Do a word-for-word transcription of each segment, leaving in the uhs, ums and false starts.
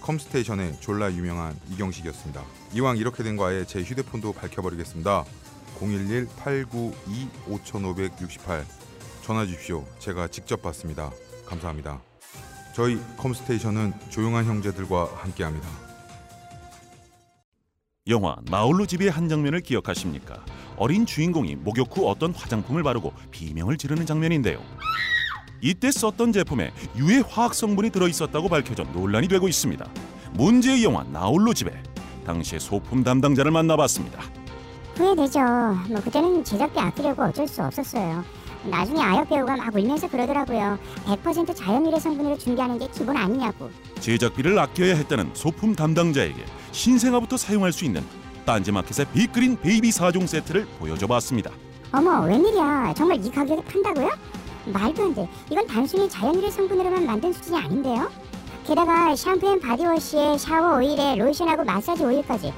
컴스테이션의 졸라 유명한 이경식이었습니다. 이왕 이렇게 된 거 아예 제 휴대폰도 밝혀버리겠습니다. 공일일 팔구이 오오육팔 전화 주십시오. 제가 직접 받습니다. 감사합니다. 저희 컴스테이션은 조용한 형제들과 함께합니다. 영화 마울루 집의 한 장면을 기억하십니까? 어린 주인공이 목욕 후 어떤 화장품을 바르고 비명을 지르는 장면인데요. 이때 썼던 제품에 유해 화학 성분이 들어있었다고 밝혀져 논란이 되고 있습니다. 문제의 영화 나홀로 집에 당시의 소품 담당자를 만나봤습니다. 후회되죠. 뭐 그때는 제작비 아끼려고 어쩔 수 없었어요. 나중에 아역 배우가 막 울면서 그러더라고요. 백 퍼센트 자연유래 성분으로 준비하는 게 기본 아니냐고. 제작비를 아껴야 했다는 소품 담당자에게 신생아부터 사용할 수 있는 딴지마켓의 비그린 베이비 사 종 세트를 보여줘봤습니다. 어머, 웬일이야. 정말 이 가격에 판다고요? 말도 안 돼. 이건 단순히 자연유래 성분으로만 만든 수준이 아닌데요? 게다가 샴푸 앤 바디워시에 샤워 오일에 로션하고 마사지 오일까지.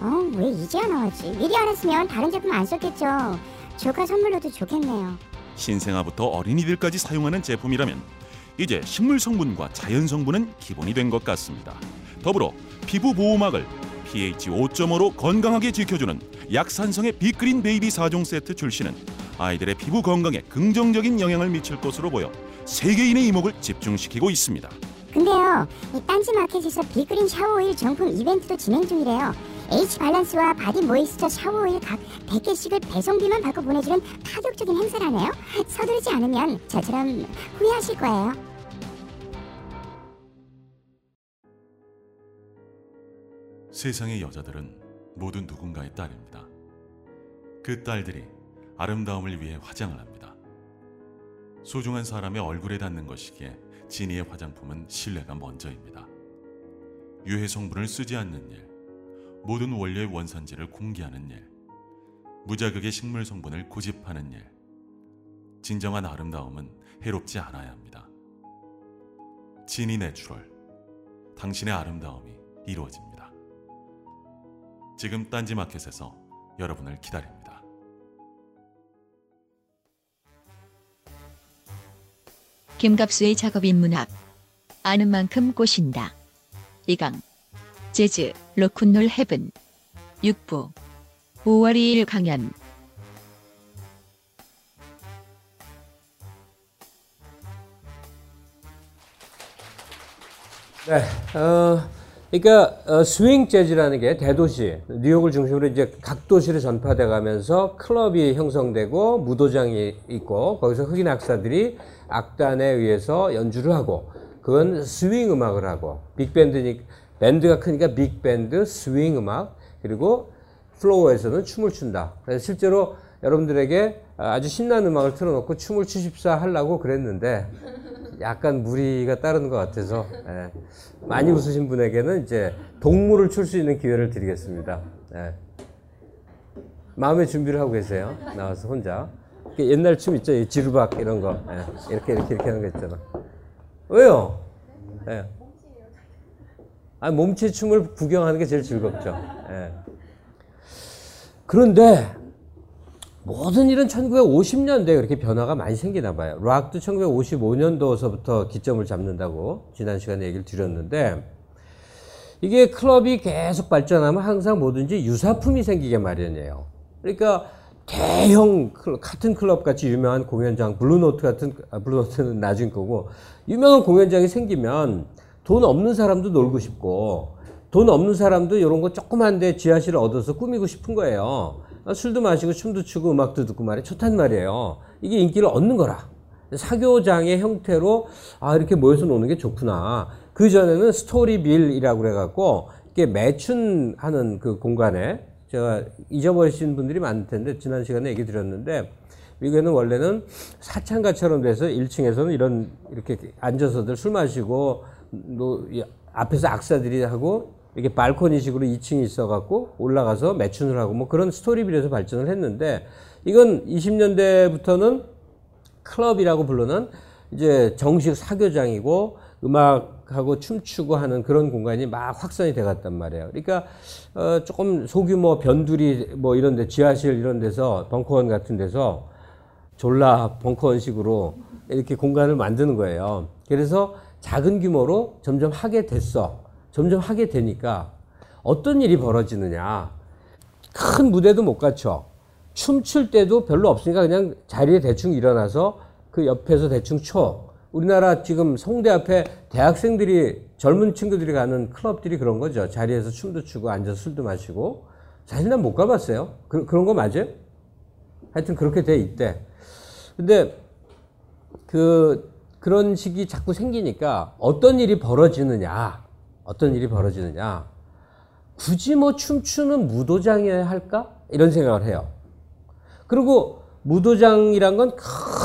어, 왜 이제야 나왔지? 미리 알았으면 다른 제품 안 썼겠죠. 조카 선물로도 좋겠네요. 신생아부터 어린이들까지 사용하는 제품이라면 이제 식물 성분과 자연 성분은 기본이 된 것 같습니다. 더불어 피부 보호막을 pH 오 점 오로 건강하게 지켜주는 약산성의 비그린 베이비 사 종 세트 출시는 아이들의 피부 건강에 긍정적인 영향을 미칠 것으로 보여 세계인의 이목을 집중시키고 있습니다. 근데요, 이 딴지마켓에서 비그린 샤워오일 정품 이벤트도 진행 중이래요. H발란스와 바디 모이스처 샤워오일 각 백 개씩을 배송비만 받고 보내주는 파격적인 행사라네요. 서두르지 않으면 저처럼 후회하실 거예요. 세상의 여자들은 모두 누군가의 딸입니다. 그 딸들이 아름다움을 위해 화장을 합니다. 소중한 사람의 얼굴에 닿는 것이기에 진이의 화장품은 신뢰가 먼저입니다. 유해 성분을 쓰지 않는 일, 모든 원료의 원산지를 공개하는 일, 무자극의 식물 성분을 고집하는 일. 진정한 아름다움은 해롭지 않아야 합니다. 진이 내추럴, 당신의 아름다움이 이루어집니다. 지금 딴지마켓에서 여러분을 기다립니다. 김갑수의 작업인 문 앞. 아는 만큼 꼬신다. 이강. 재즈, 로큰롤 헤븐. 육 부. 오월 이일 강연. 네, 어, 그러니까 어, 스윙 재즈라는 게 대도시, 뉴욕을 중심으로 이제 각 도시로 전파돼가면서 클럽이 형성되고 무도장이 있고 거기서 흑인 악사들이 악단에 의해서 연주를 하고, 그건 스윙 음악을 하고, 빅밴드니까, 밴드가 크니까 빅밴드, 스윙 음악, 그리고 플로어에서는 춤을 춘다. 그래서 실제로 여러분들에게 아주 신나는 음악을 틀어놓고 춤을 추십사 하려고 그랬는데 약간 무리가 따르는 것 같아서, 예. 많이 웃으신 분에게는 이제 동물을 출 수 있는 기회를 드리겠습니다. 예. 마음의 준비를 하고 계세요. 나와서 혼자. 옛날 춤 있죠? 이 지루박 이런 거. 예. 이렇게 이렇게 이렇게 하는 거 있잖아. 왜요? 예. 아, 몸체 춤을 구경하는 게 제일 즐겁죠. 예. 그런데 모든 일은 천구백오십 년대에 그렇게 변화가 많이 생기나 봐요. 락도 천구백오십오 년도서부터 기점을 잡는다고 지난 시간에 얘기를 드렸는데, 이게 클럽이 계속 발전하면 항상 뭐든지 유사품이 생기게 마련이에요. 그러니까 대형 클럽, 같은 클럽같이 유명한 공연장, 블루노트 같은, 아, 블루노트는 낮은 거고, 유명한 공연장이 생기면 돈 없는 사람도 놀고 싶고, 돈 없는 사람도 이런 거 조그만데 지하실을 얻어서 꾸미고 싶은 거예요. 술도 마시고 춤도 추고 음악도 듣고 말이야 좋단 말이에요. 이게 인기를 얻는 거라. 사교장의 형태로 아 이렇게 모여서 노는 게 좋구나. 그 전에는 스토리빌이라고 그래갖고 이게 매춘하는 그 공간에 제가 잊어버리신 분들이 많을 텐데 지난 시간에 얘기 드렸는데 미국에는 원래는 사창가처럼 돼서 일 층에서는 이런 이렇게 앉아서들 술 마시고 노, 앞에서 악사들이 하고 이렇게 발코니식으로 이 층이 있어갖고 올라가서 매춘을 하고 뭐 그런 스토리빌에서 발전을 했는데 이건 이십 년대부터는 클럽이라고 부르는 이제 정식 사교장이고 음악하고 춤추고 하는 그런 공간이 막 확산이 돼 갔단 말이에요. 그러니까 어 조금 소규모 변두리 뭐 이런 데 지하실 이런 데서 벙커원 같은 데서 졸라 벙커원식으로 이렇게 공간을 만드는 거예요. 그래서 작은 규모로 점점 하게 됐어. 점점 하게 되니까 어떤 일이 벌어지느냐. 큰 무대도 못 갖춰. 춤출 때도 별로 없으니까 그냥 자리에 대충 일어나서 그 옆에서 대충 춰. 우리나라 지금 성대 앞에 대학생들이 젊은 친구들이 가는 클럽들이 그런 거죠. 자리에서 춤도 추고 앉아서 술도 마시고. 사실 난 못 가봤어요. 그, 그런 거 맞아요? 하여튼 그렇게 돼 있대. 근데 그 그런 식이 자꾸 생기니까 어떤 일이 벌어지느냐. 어떤 일이 벌어지느냐. 굳이 뭐 춤추는 무도장이어야 할까? 이런 생각을 해요. 그리고 무도장이란 건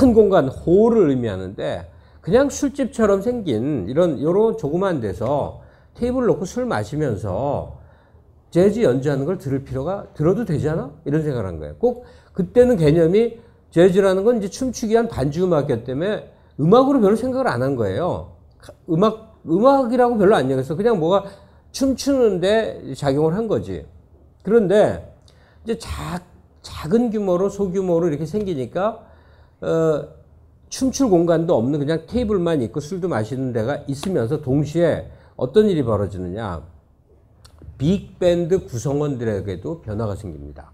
큰 공간, 홀을 의미하는데 그냥 술집처럼 생긴 이런 요런 조그만 데서 테이블을 놓고 술 마시면서 재즈 연주하는 걸 들을 필요가 들어도 되잖아? 이런 생각을 한 거예요. 꼭 그때는 개념이 재즈라는 건 이제 춤추기 위한 반주 음악이었기 때문에 음악으로 별로 생각을 안 한 거예요. 음악, 음악이라고 별로 안 얘기했어. 그냥 뭐가 춤추는데 작용을 한 거지. 그런데 이제 작, 작은 규모로 소규모로 이렇게 생기니까 어, 춤출 공간도 없는 그냥 테이블만 있고 술도 마시는 데가 있으면서 동시에 어떤 일이 벌어지느냐. 빅밴드 구성원들에게도 변화가 생깁니다.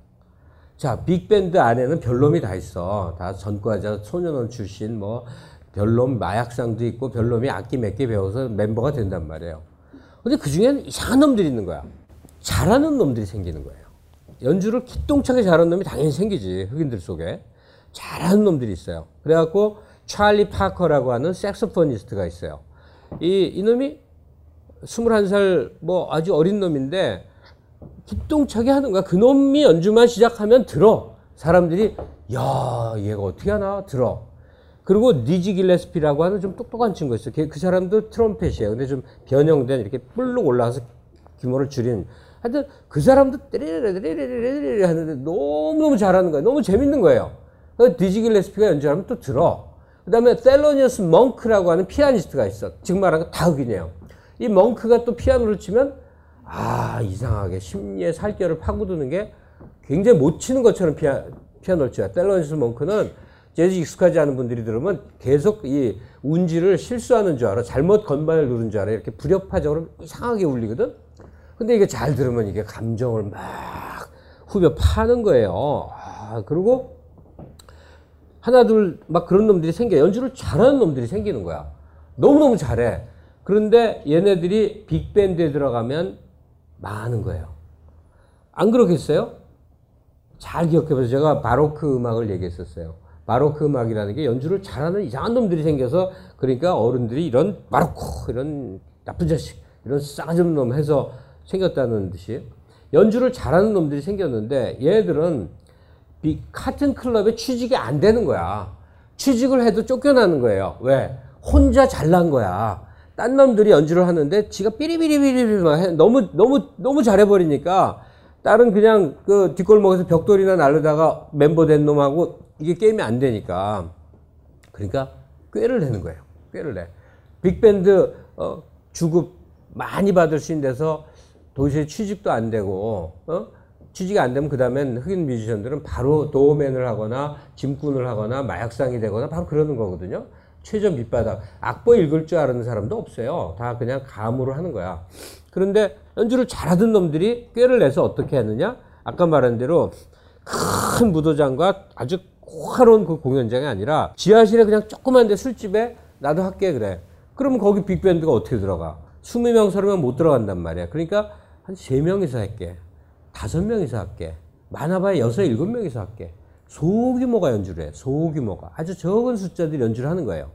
자, 빅밴드 안에는 별놈이 다 있어. 다 전과자, 소년원 출신, 뭐 별놈 마약상도 있고 별놈이 악기 몇 개 배워서 멤버가 된단 말이에요. 근데 그중에는 이상한 놈들이 있는 거야. 잘하는 놈들이 생기는 거예요. 연주를 기똥차게 잘하는 놈이 당연히 생기지. 흑인들 속에 잘하는 놈들이 있어요. 그래갖고 찰리 파커라고 하는 색소포니스트가 있어요. 이 이놈이 스물한 살 뭐 아주 어린 놈인데 기똥차게 하는 거야. 그놈이 연주만 시작하면 들어. 사람들이 야 얘가 어떻게 하나 들어. 그리고 디지 길레스피라고 하는 좀 똑똑한 친구 있어요. 그 사람도 트럼펫이에요. 근데 좀 변형된 이렇게 뿔룩 올라와서 규모를 줄인. 하여튼 그 사람도 띠리리리리리리리 하는데 너무너무 잘하는 거예요. 너무 재밌는 거예요. 디지 길레스피가 연주하면 또 들어. 그 다음에 셀로니어스 멍크라고 하는 피아니스트가 있어. 지금 말한 거 다 흑인이에요. 이 멍크가 또 피아노를 치면 아 이상하게 심리의 살결을 파고드는 게 굉장히 못 치는 것처럼 피아, 피아노를 쳐요. 셀로니어스 멍크는 재즈 익숙하지 않은 분들이 들으면 계속 이 운지를 실수하는 줄 알아. 잘못 건반을 누른 줄 알아. 이렇게 불협화적으로 이상하게 울리거든. 근데 이게 잘 들으면 이게 감정을 막 후벼 파는 거예요. 아, 그리고 하나 둘 막 그런 놈들이 생겨. 연주를 잘하는 놈들이 생기는 거야. 너무너무 잘해. 그런데 얘네들이 빅밴드에 들어가면 망하는 거예요. 안 그렇겠어요? 잘 기억해보세요. 제가 바로크 음악을 얘기했었어요. 바로크 음악이라는 게 연주를 잘하는 이상한 놈들이 생겨서 그러니까 어른들이 이런 바로크 이런 나쁜 자식 이런 싸가지없는 놈 해서 생겼다는 듯이 연주를 잘하는 놈들이 생겼는데 얘들은 같은 클럽에 취직이 안 되는 거야. 취직을 해도 쫓겨나는 거예요. 왜? 혼자 잘난 거야. 딴 놈들이 연주를 하는데 지가 삐리삐리삐리만 해. 너무 너무 너무 잘해버리니까 다른 그냥 그 뒷골목에서 벽돌이나 날르다가 멤버 된 놈하고 이게 게임이 안 되니까 그러니까 꾀를 내는 거예요. 꾀를 내. 빅밴드 어, 주급 많이 받을 수 있는 데서 도시에 취직도 안 되고, 어? 취직이 안 되면 그 다음엔 흑인 뮤지션들은 바로 도어맨을 하거나 짐꾼을 하거나 마약상이 되거나 바로 그러는 거거든요. 최전 밑바닥. 악보 읽을 줄 아는 사람도 없어요. 다 그냥 감으로 하는 거야. 그런데 연주를 잘하던 놈들이 꾀를 내서 어떻게 하느냐? 아까 말한 대로 큰 무도장과 아주 호화로운 그 공연장이 아니라 지하실에 그냥 조그만 데 술집에 나도 할게 그래. 그러면 거기 빅밴드가 어떻게 들어가? 이십 명 서류면 못 들어간단 말이야. 그러니까 한 세 명이서 할게. 다섯 명이서 할게. 많아봐야 여섯, 일곱 명이서 할게. 소규모가 연주를 해. 소규모가. 아주 적은 숫자들이 연주를 하는 거예요.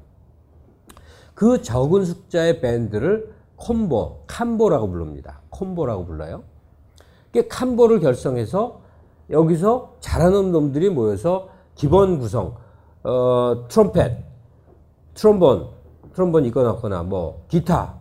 그 적은 숫자의 밴드를 콤보, 캄보라고 부릅니다. 콤보라고 불러요. 이게 캄보를 결성해서 여기서 잘하는 놈들이 모여서 기본 구성, 어, 트럼펫, 트롬본, 트롬본 있거나 없거나, 뭐, 기타,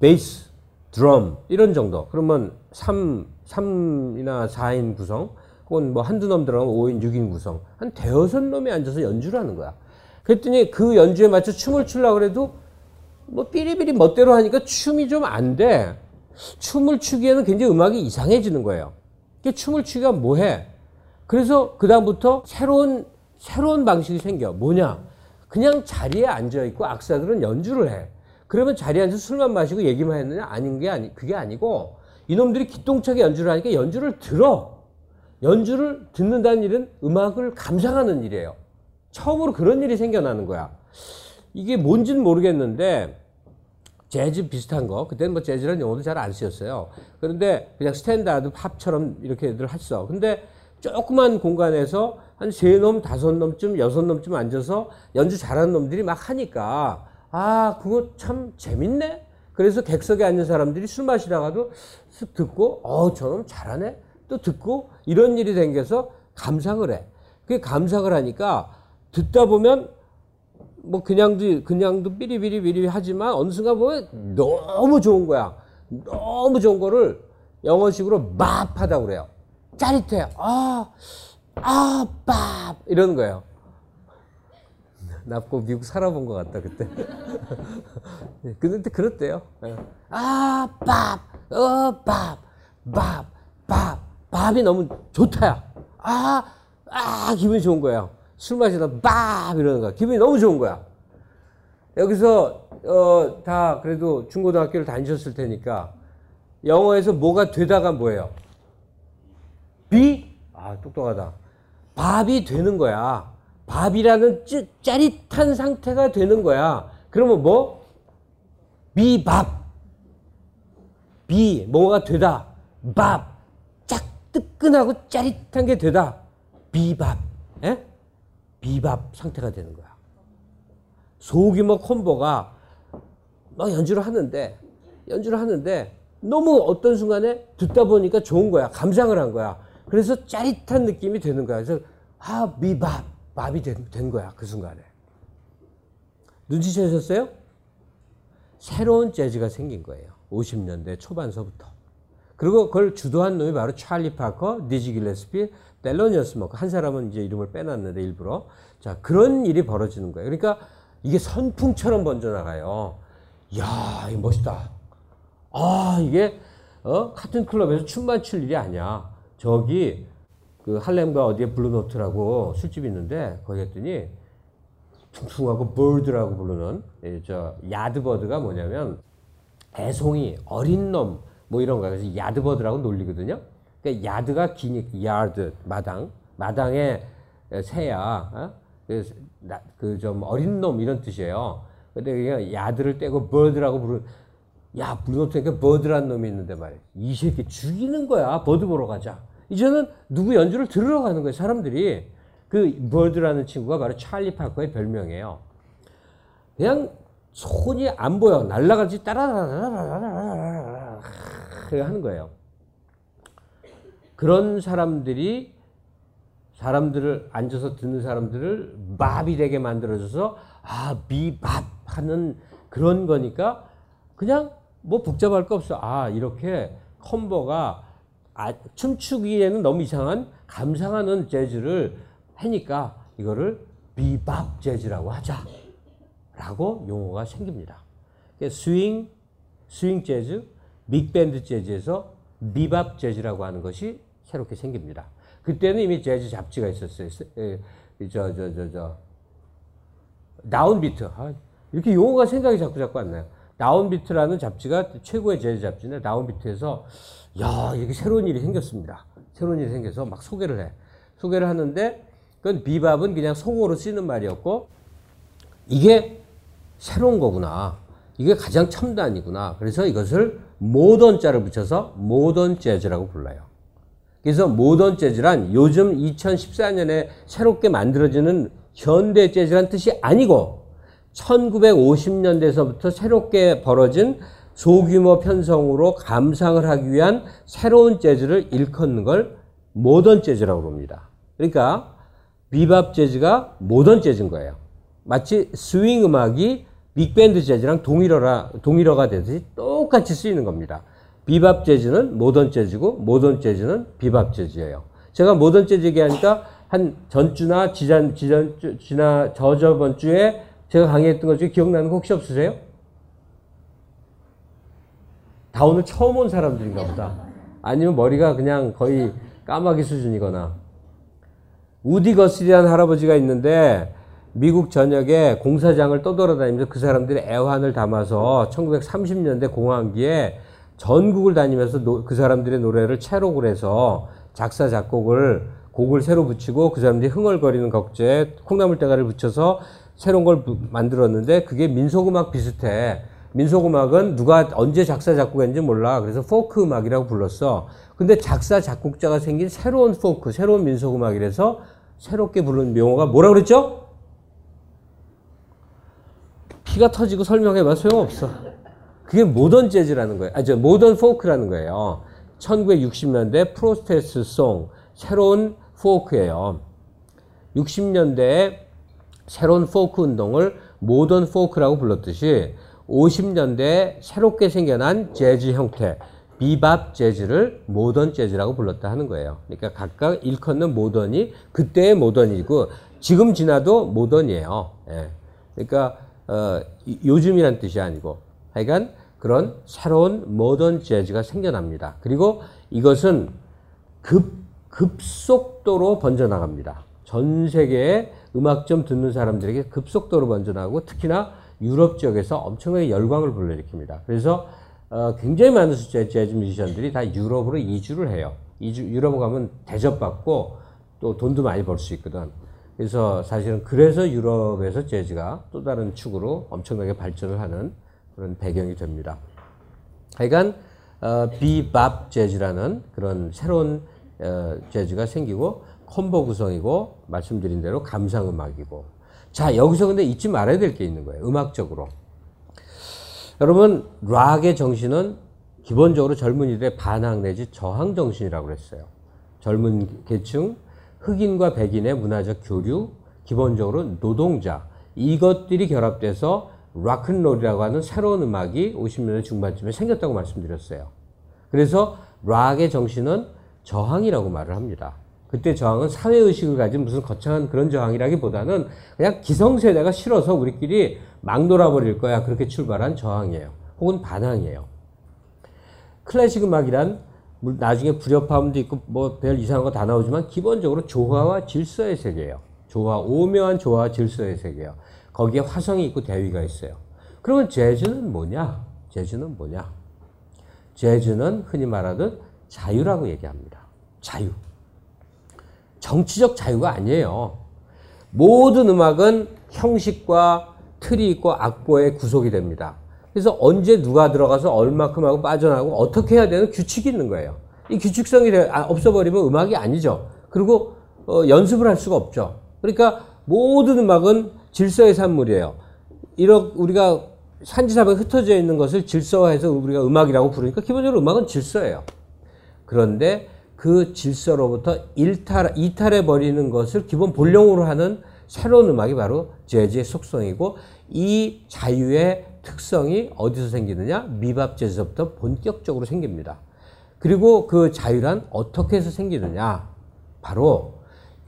베이스, 드럼, 이런 정도. 그러면 삼, 삼이나 사인 구성, 혹은 뭐 한두 놈 들어가면 오인, 육인 구성. 한 대여섯 놈이 앉아서 연주를 하는 거야. 그랬더니 그 연주에 맞춰 춤을 추려고 해도 뭐 삐리삐리 멋대로 하니까 춤이 좀 안 돼. 춤을 추기에는 굉장히 음악이 이상해지는 거예요. 그러니까 춤을 추기가 뭐해? 그래서 그다음부터 새로운, 새로운 방식이 생겨. 뭐냐? 그냥 자리에 앉아있고 악사들은 연주를 해. 그러면 자리에 앉아서 술만 마시고 얘기만 했느냐? 아닌 게 아니, 그게 아니고 이놈들이 기똥차게 연주를 하니까 연주를 들어. 연주를 듣는다는 일은 음악을 감상하는 일이에요. 처음으로 그런 일이 생겨나는 거야. 이게 뭔지는 모르겠는데 재즈 비슷한 거, 그때는 뭐 재즈라는 용어도 잘 안 쓰였어요. 그런데 그냥 스탠다드 팝처럼 이렇게들 했어. 근데 조그만 공간에서 한 세 놈, 다섯 놈쯤, 여섯 놈쯤 앉아서 연주 잘하는 놈들이 막 하니까 아, 그거 참 재밌네? 그래서 객석에 앉는 사람들이 술 마시다가도 쓱 듣고 어, 저놈 잘하네? 또 듣고 이런 일이 생겨서 감상을 해. 그게 감상을 하니까 듣다 보면 뭐 그냥도 그냥도 삐리삐리삐리 하지만 어느 순간 보면 너무 좋은 거야. 너무 좋은 거를 영어식으로 밥 하다고 그래요. 짜릿해. 아, 아, 밥 이러는 거예요. 나보고 미국 살아본 것 같다 그때. 근데 그렇대요. 아, 밥, 어, 밥, 밥, 밥, 밥이 너무 좋다야. 아, 아, 기분이 좋은 거예요. 술 마시다 밥 이러는 거야. 기분이 너무 좋은 거야. 여기서 어, 다 그래도 중고등학교를 다니셨을 테니까 영어에서 뭐가 되다가 뭐예요? 비? 아, 똑똑하다. 밥이 되는 거야. 밥이라는 찌, 짜릿한 상태가 되는 거야. 그러면 뭐? 비밥. 비, 뭐가 되다. 밥. 짝 뜨끈하고 짜릿한 게 되다. 비밥. 에? 비밥 상태가 되는 거야. 소규모 콤보가 막 연주를 하는데 연주를 하는데 너무 어떤 순간에 듣다 보니까 좋은 거야. 감상을 한 거야. 그래서 짜릿한 느낌이 되는 거야. 그래서 아, 비밥, 밥이 된, 된 거야. 그 순간에. 눈치채셨어요? 새로운 재즈가 생긴 거예요. 오십 년대 초반서부터. 그리고 그걸 주도한 놈이 바로 찰리 파커, 디지 길레스피, 델로니어스머크. 한 사람은 이제 이름을 빼놨는데 일부러. 자, 그런 일이 벌어지는 거예요. 그러니까 이게 선풍처럼 번져나가요. 이야, 이거 멋있다. 아, 이게 어? 같은 클럽에서 춤만 출 일이 아니야. 저기 그 할렘과 어디에 블루노트라고 술집이 있는데 거기 갔더니 퉁퉁하고 버드라고 부르는 예, 저 야드버드가 뭐냐면 애송이, 어린 놈 뭐 이런 거야. 그래서 야드버드라고 놀리거든요. 그러니까 야드가 기니, 야드, 마당, 마당에 새야. 어? 그 좀 어린 놈 이런 뜻이에요. 근데 그냥 야드를 떼고 버드라고 부르는 야, 블루노트니까 버드란 놈이 있는데 말이야. 이 새끼 죽이는 거야. 버드 보러 가자. 이제는 누구 연주를 들으러 가는 거야, 사람들이. 그 버드라는 친구가 바로 찰리 파커의 별명이에요. 그냥 손이 안 보여. 날라가지 따라라라라라라라라 하는 거예요. 그런 사람들이 사람들을 앉아서 듣는 사람들을 밥이 되게 만들어줘서 아, 비밥 하는 그런 거니까 그냥 뭐 복잡할 거 없어. 아, 이렇게 콤보가 아, 춤추기에는 너무 이상한 감상하는 재즈를 하니까 이거를 비밥 재즈라고 하자 라고 용어가 생깁니다. 그러니까 스윙, 스윙 재즈, 빅밴드 재즈에서 비밥 재즈라고 하는 것이 새롭게 생깁니다. 그때는 이미 재즈 잡지가 있었어요. 저, 저, 저, 저, 다운비트. 아, 이렇게 용어가 생각이 자꾸 자꾸 안 나요. 다운비트라는 잡지가 최고의 재즈 잡지인데 다운비트에서 야, 이렇게 새로운 일이 생겼습니다. 새로운 일이 생겨서 막 소개를 해. 소개를 하는데 그건 비밥은 그냥 속어로 쓰는 말이었고 이게 새로운 거구나. 이게 가장 첨단이구나. 그래서 이것을 모던 자를 붙여서 모던 재즈라고 불러요. 그래서 모던 재즈란 요즘 이천십사 년에 새롭게 만들어지는 현대 재즈란 뜻이 아니고 천구백오십 년대에서부터 새롭게 벌어진 소규모 편성으로 감상을 하기 위한 새로운 재즈를 일컫는 걸 모던 재즈라고 봅니다. 그러니까 비밥 재즈가 모던 재즈인 거예요. 마치 스윙 음악이 빅밴드 재즈랑 동일어라, 동일어가 되듯이 똑같이 쓰이는 겁니다. 비밥 재즈는 모던 재즈고 모던 재즈는 비밥 재즈예요. 제가 모던 재즈 얘기하니까 한 전주나 지난, 지난, 지나 저저번 주에 제가 강의했던 것 중에 기억나는 거 혹시 없으세요? 다 오늘 처음 온 사람들인가 보다. 아니면 머리가 그냥 거의 까마귀 수준이거나. 우디 거슬이라는 할아버지가 있는데 미국 전역에 공사장을 떠돌아다니면서 그 사람들의 애환을 담아서 천구백삼십 년대 공황기에 전국을 다니면서 노, 그 사람들의 노래를 채록을 해서 작사 작곡을 곡을 새로 붙이고 그 사람들이 흥얼거리는 곡제에 콩나물 대가를 붙여서 새로운 걸 부, 만들었는데 그게 민속음악 비슷해. 민속음악은 누가 언제 작사 작곡했는지 몰라. 그래서 포크 음악이라고 불렀어. 근데 작사 작곡자가 생긴 새로운 포크, 새로운 민속음악이라서 새롭게 부르는 용어가 뭐라고 그랬죠? 피가 터지고 설명해봐 소용없어. 그게 모던 재즈라는 거예요. 아, 저 모던 포크라는 거예요. 천구백육십 년대 프로테스트 송, 새로운 포크예요. 육십 년대에 새로운 포크 운동을 모던 포크라고 불렀듯이 오십 년대에 새롭게 생겨난 재즈 형태, 비밥 재즈를 모던 재즈라고 불렀다 하는 거예요. 그러니까 각각 일컫는 모던이 그때의 모던이고 지금 지나도 모던이에요. 예. 그러니까 어, 요즘이란 뜻이 아니고 하여간 그런 새로운 모던 재즈가 생겨납니다. 그리고 이것은 급, 급속도로 번져나갑니다. 전 세계의 음악 좀 듣는 사람들에게 급속도로 번져나가고 특히나 유럽 지역에서 엄청나게 열광을 불러일으킵니다. 그래서 어, 굉장히 많은 숫자의 재즈 뮤지션들이 다 유럽으로 이주를 해요. 이주, 유럽 가면 대접받고 또 돈도 많이 벌 수 있거든. 그래서 사실은 그래서 유럽에서 재즈가 또 다른 축으로 엄청나게 발전을 하는 그런 배경이 됩니다. 하여간 어, 비밥 재즈라는 그런 새로운 어, 재즈가 생기고 콤보 구성이고 말씀드린 대로 감상음악이고. 자, 여기서 근데 잊지 말아야 될 게 있는 거예요. 음악적으로. 여러분, 락의 정신은 기본적으로 젊은이들의 반항 내지 저항 정신이라고 그랬어요. 젊은 계층, 흑인과 백인의 문화적 교류, 기본적으로 노동자, 이것들이 결합돼서 락큰롤이라고 하는 새로운 음악이 오십 년대 중반쯤에 생겼다고 말씀드렸어요. 그래서 락의 정신은 저항이라고 말을 합니다. 그때 저항은 사회의식을 가진 무슨 거창한 그런 저항이라기보다는 그냥 기성세대가 싫어서 우리끼리 막 놀아버릴 거야. 그렇게 출발한 저항이에요. 혹은 반항이에요. 클래식 음악이란 나중에 불협화음도 있고 뭐 별 이상한 거 다 나오지만 기본적으로 조화와 질서의 세계예요. 조화, 오묘한 조화와 질서의 세계예요. 거기에 화성이 있고 대위가 있어요. 그러면 재즈는 뭐냐? 재즈는 뭐냐? 재즈는 흔히 말하듯 자유라고 얘기합니다. 자유. 정치적 자유가 아니에요. 모든 음악은 형식과 틀이 있고 악보에 구속이 됩니다. 그래서 언제 누가 들어가서 얼마큼 하고 빠져나가고 어떻게 해야 되는 규칙이 있는 거예요. 이 규칙성이 없어버리면 음악이 아니죠. 그리고 어, 연습을 할 수가 없죠. 그러니까 모든 음악은 질서의 산물이에요. 이렇게 우리가 산지사방에 흩어져 있는 것을 질서화해서 우리가 음악이라고 부르니까 기본적으로 음악은 질서예요. 그런데 그 질서로부터 일탈, 이탈해버리는 것을 기본 본령으로 하는 새로운 음악이 바로 재즈의 속성이고 이 자유의 특성이 어디서 생기느냐? 비밥 재즈부터 본격적으로 생깁니다. 그리고 그 자유란 어떻게 해서 생기느냐? 바로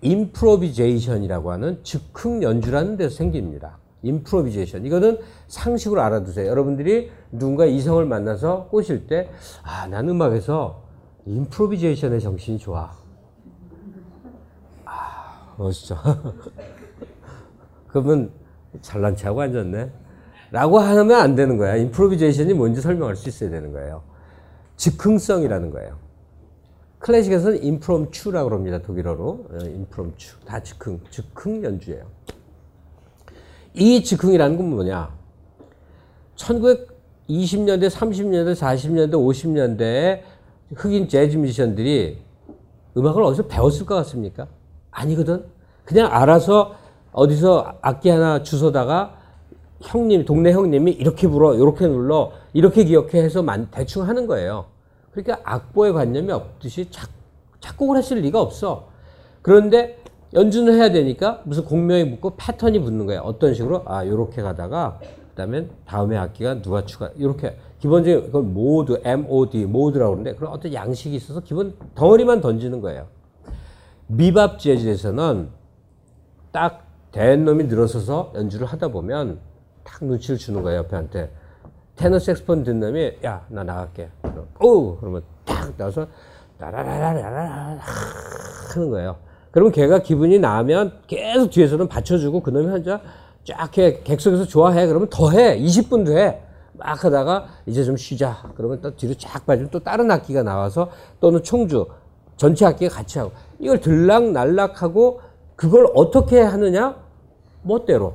임프로비제이션이라고 하는 즉흥 연주라는 데서 생깁니다. 임프로비제이션. 이거는 상식으로 알아두세요. 여러분들이 누군가 이성을 만나서 꼬실 때 아, 난 음악에서 임프로비제이션의 정신이 좋아. 아, 멋있죠. 그러면 잘난 체하고 앉았네. 라고 하면 안 되는 거야. 임프로비제이션이 뭔지 설명할 수 있어야 되는 거예요. 즉흥성이라는 거예요. 클래식에서는 임프롬추라고 합니다. 독일어로. 임프롬추. 다 즉흥. 즉흥 연주예요. 이 즉흥이라는 건 뭐냐. 천구백이십 년대, 삼십 년대, 사십 년대, 오십 년대에 흑인 재즈 뮤지션들이 음악을 어디서 배웠을 것 같습니까? 아니거든. 그냥 알아서 어디서 악기 하나 주워다가 형님, 동네 형님이 이렇게 불어, 이렇게 눌러, 이렇게 기억해 해서 만, 대충 하는 거예요. 그러니까 악보에 관념이 없듯이 작, 작곡을 했을 리가 없어. 그런데 연주는 해야 되니까 무슨 공명이 붙고 패턴이 붙는 거예요. 어떤 식으로? 아, 요렇게 가다가, 그 다음에 다음에 악기가 누가 추가, 요렇게. 기본적인, 그걸 모드, 엠 오 디, 모드라고 그러는데, 그런 어떤 양식이 있어서 기본 덩어리만 던지는 거예요. 미밥 재즈에서는 딱 된 놈이 늘어서서 연주를 하다 보면 딱 눈치를 주는 거예요, 옆에한테. 테너 색스폰 든 놈이, 야, 나 나갈게. 오! 그러면 딱 나와서, 라라라라라라 하는 거예요. 그러면 걔가 기분이 나면 계속 뒤에서는 받쳐주고 그놈이 혼자 쫙 해. 객석에서 좋아해. 그러면 더 해. 이십 분도 해. 막 하다가 이제 좀 쉬자. 그러면 또 뒤로 쫙 빠지면 또 다른 악기가 나와서 또는 총주, 전체 악기가 같이 하고. 이걸 들락날락하고 그걸 어떻게 하느냐? 멋대로.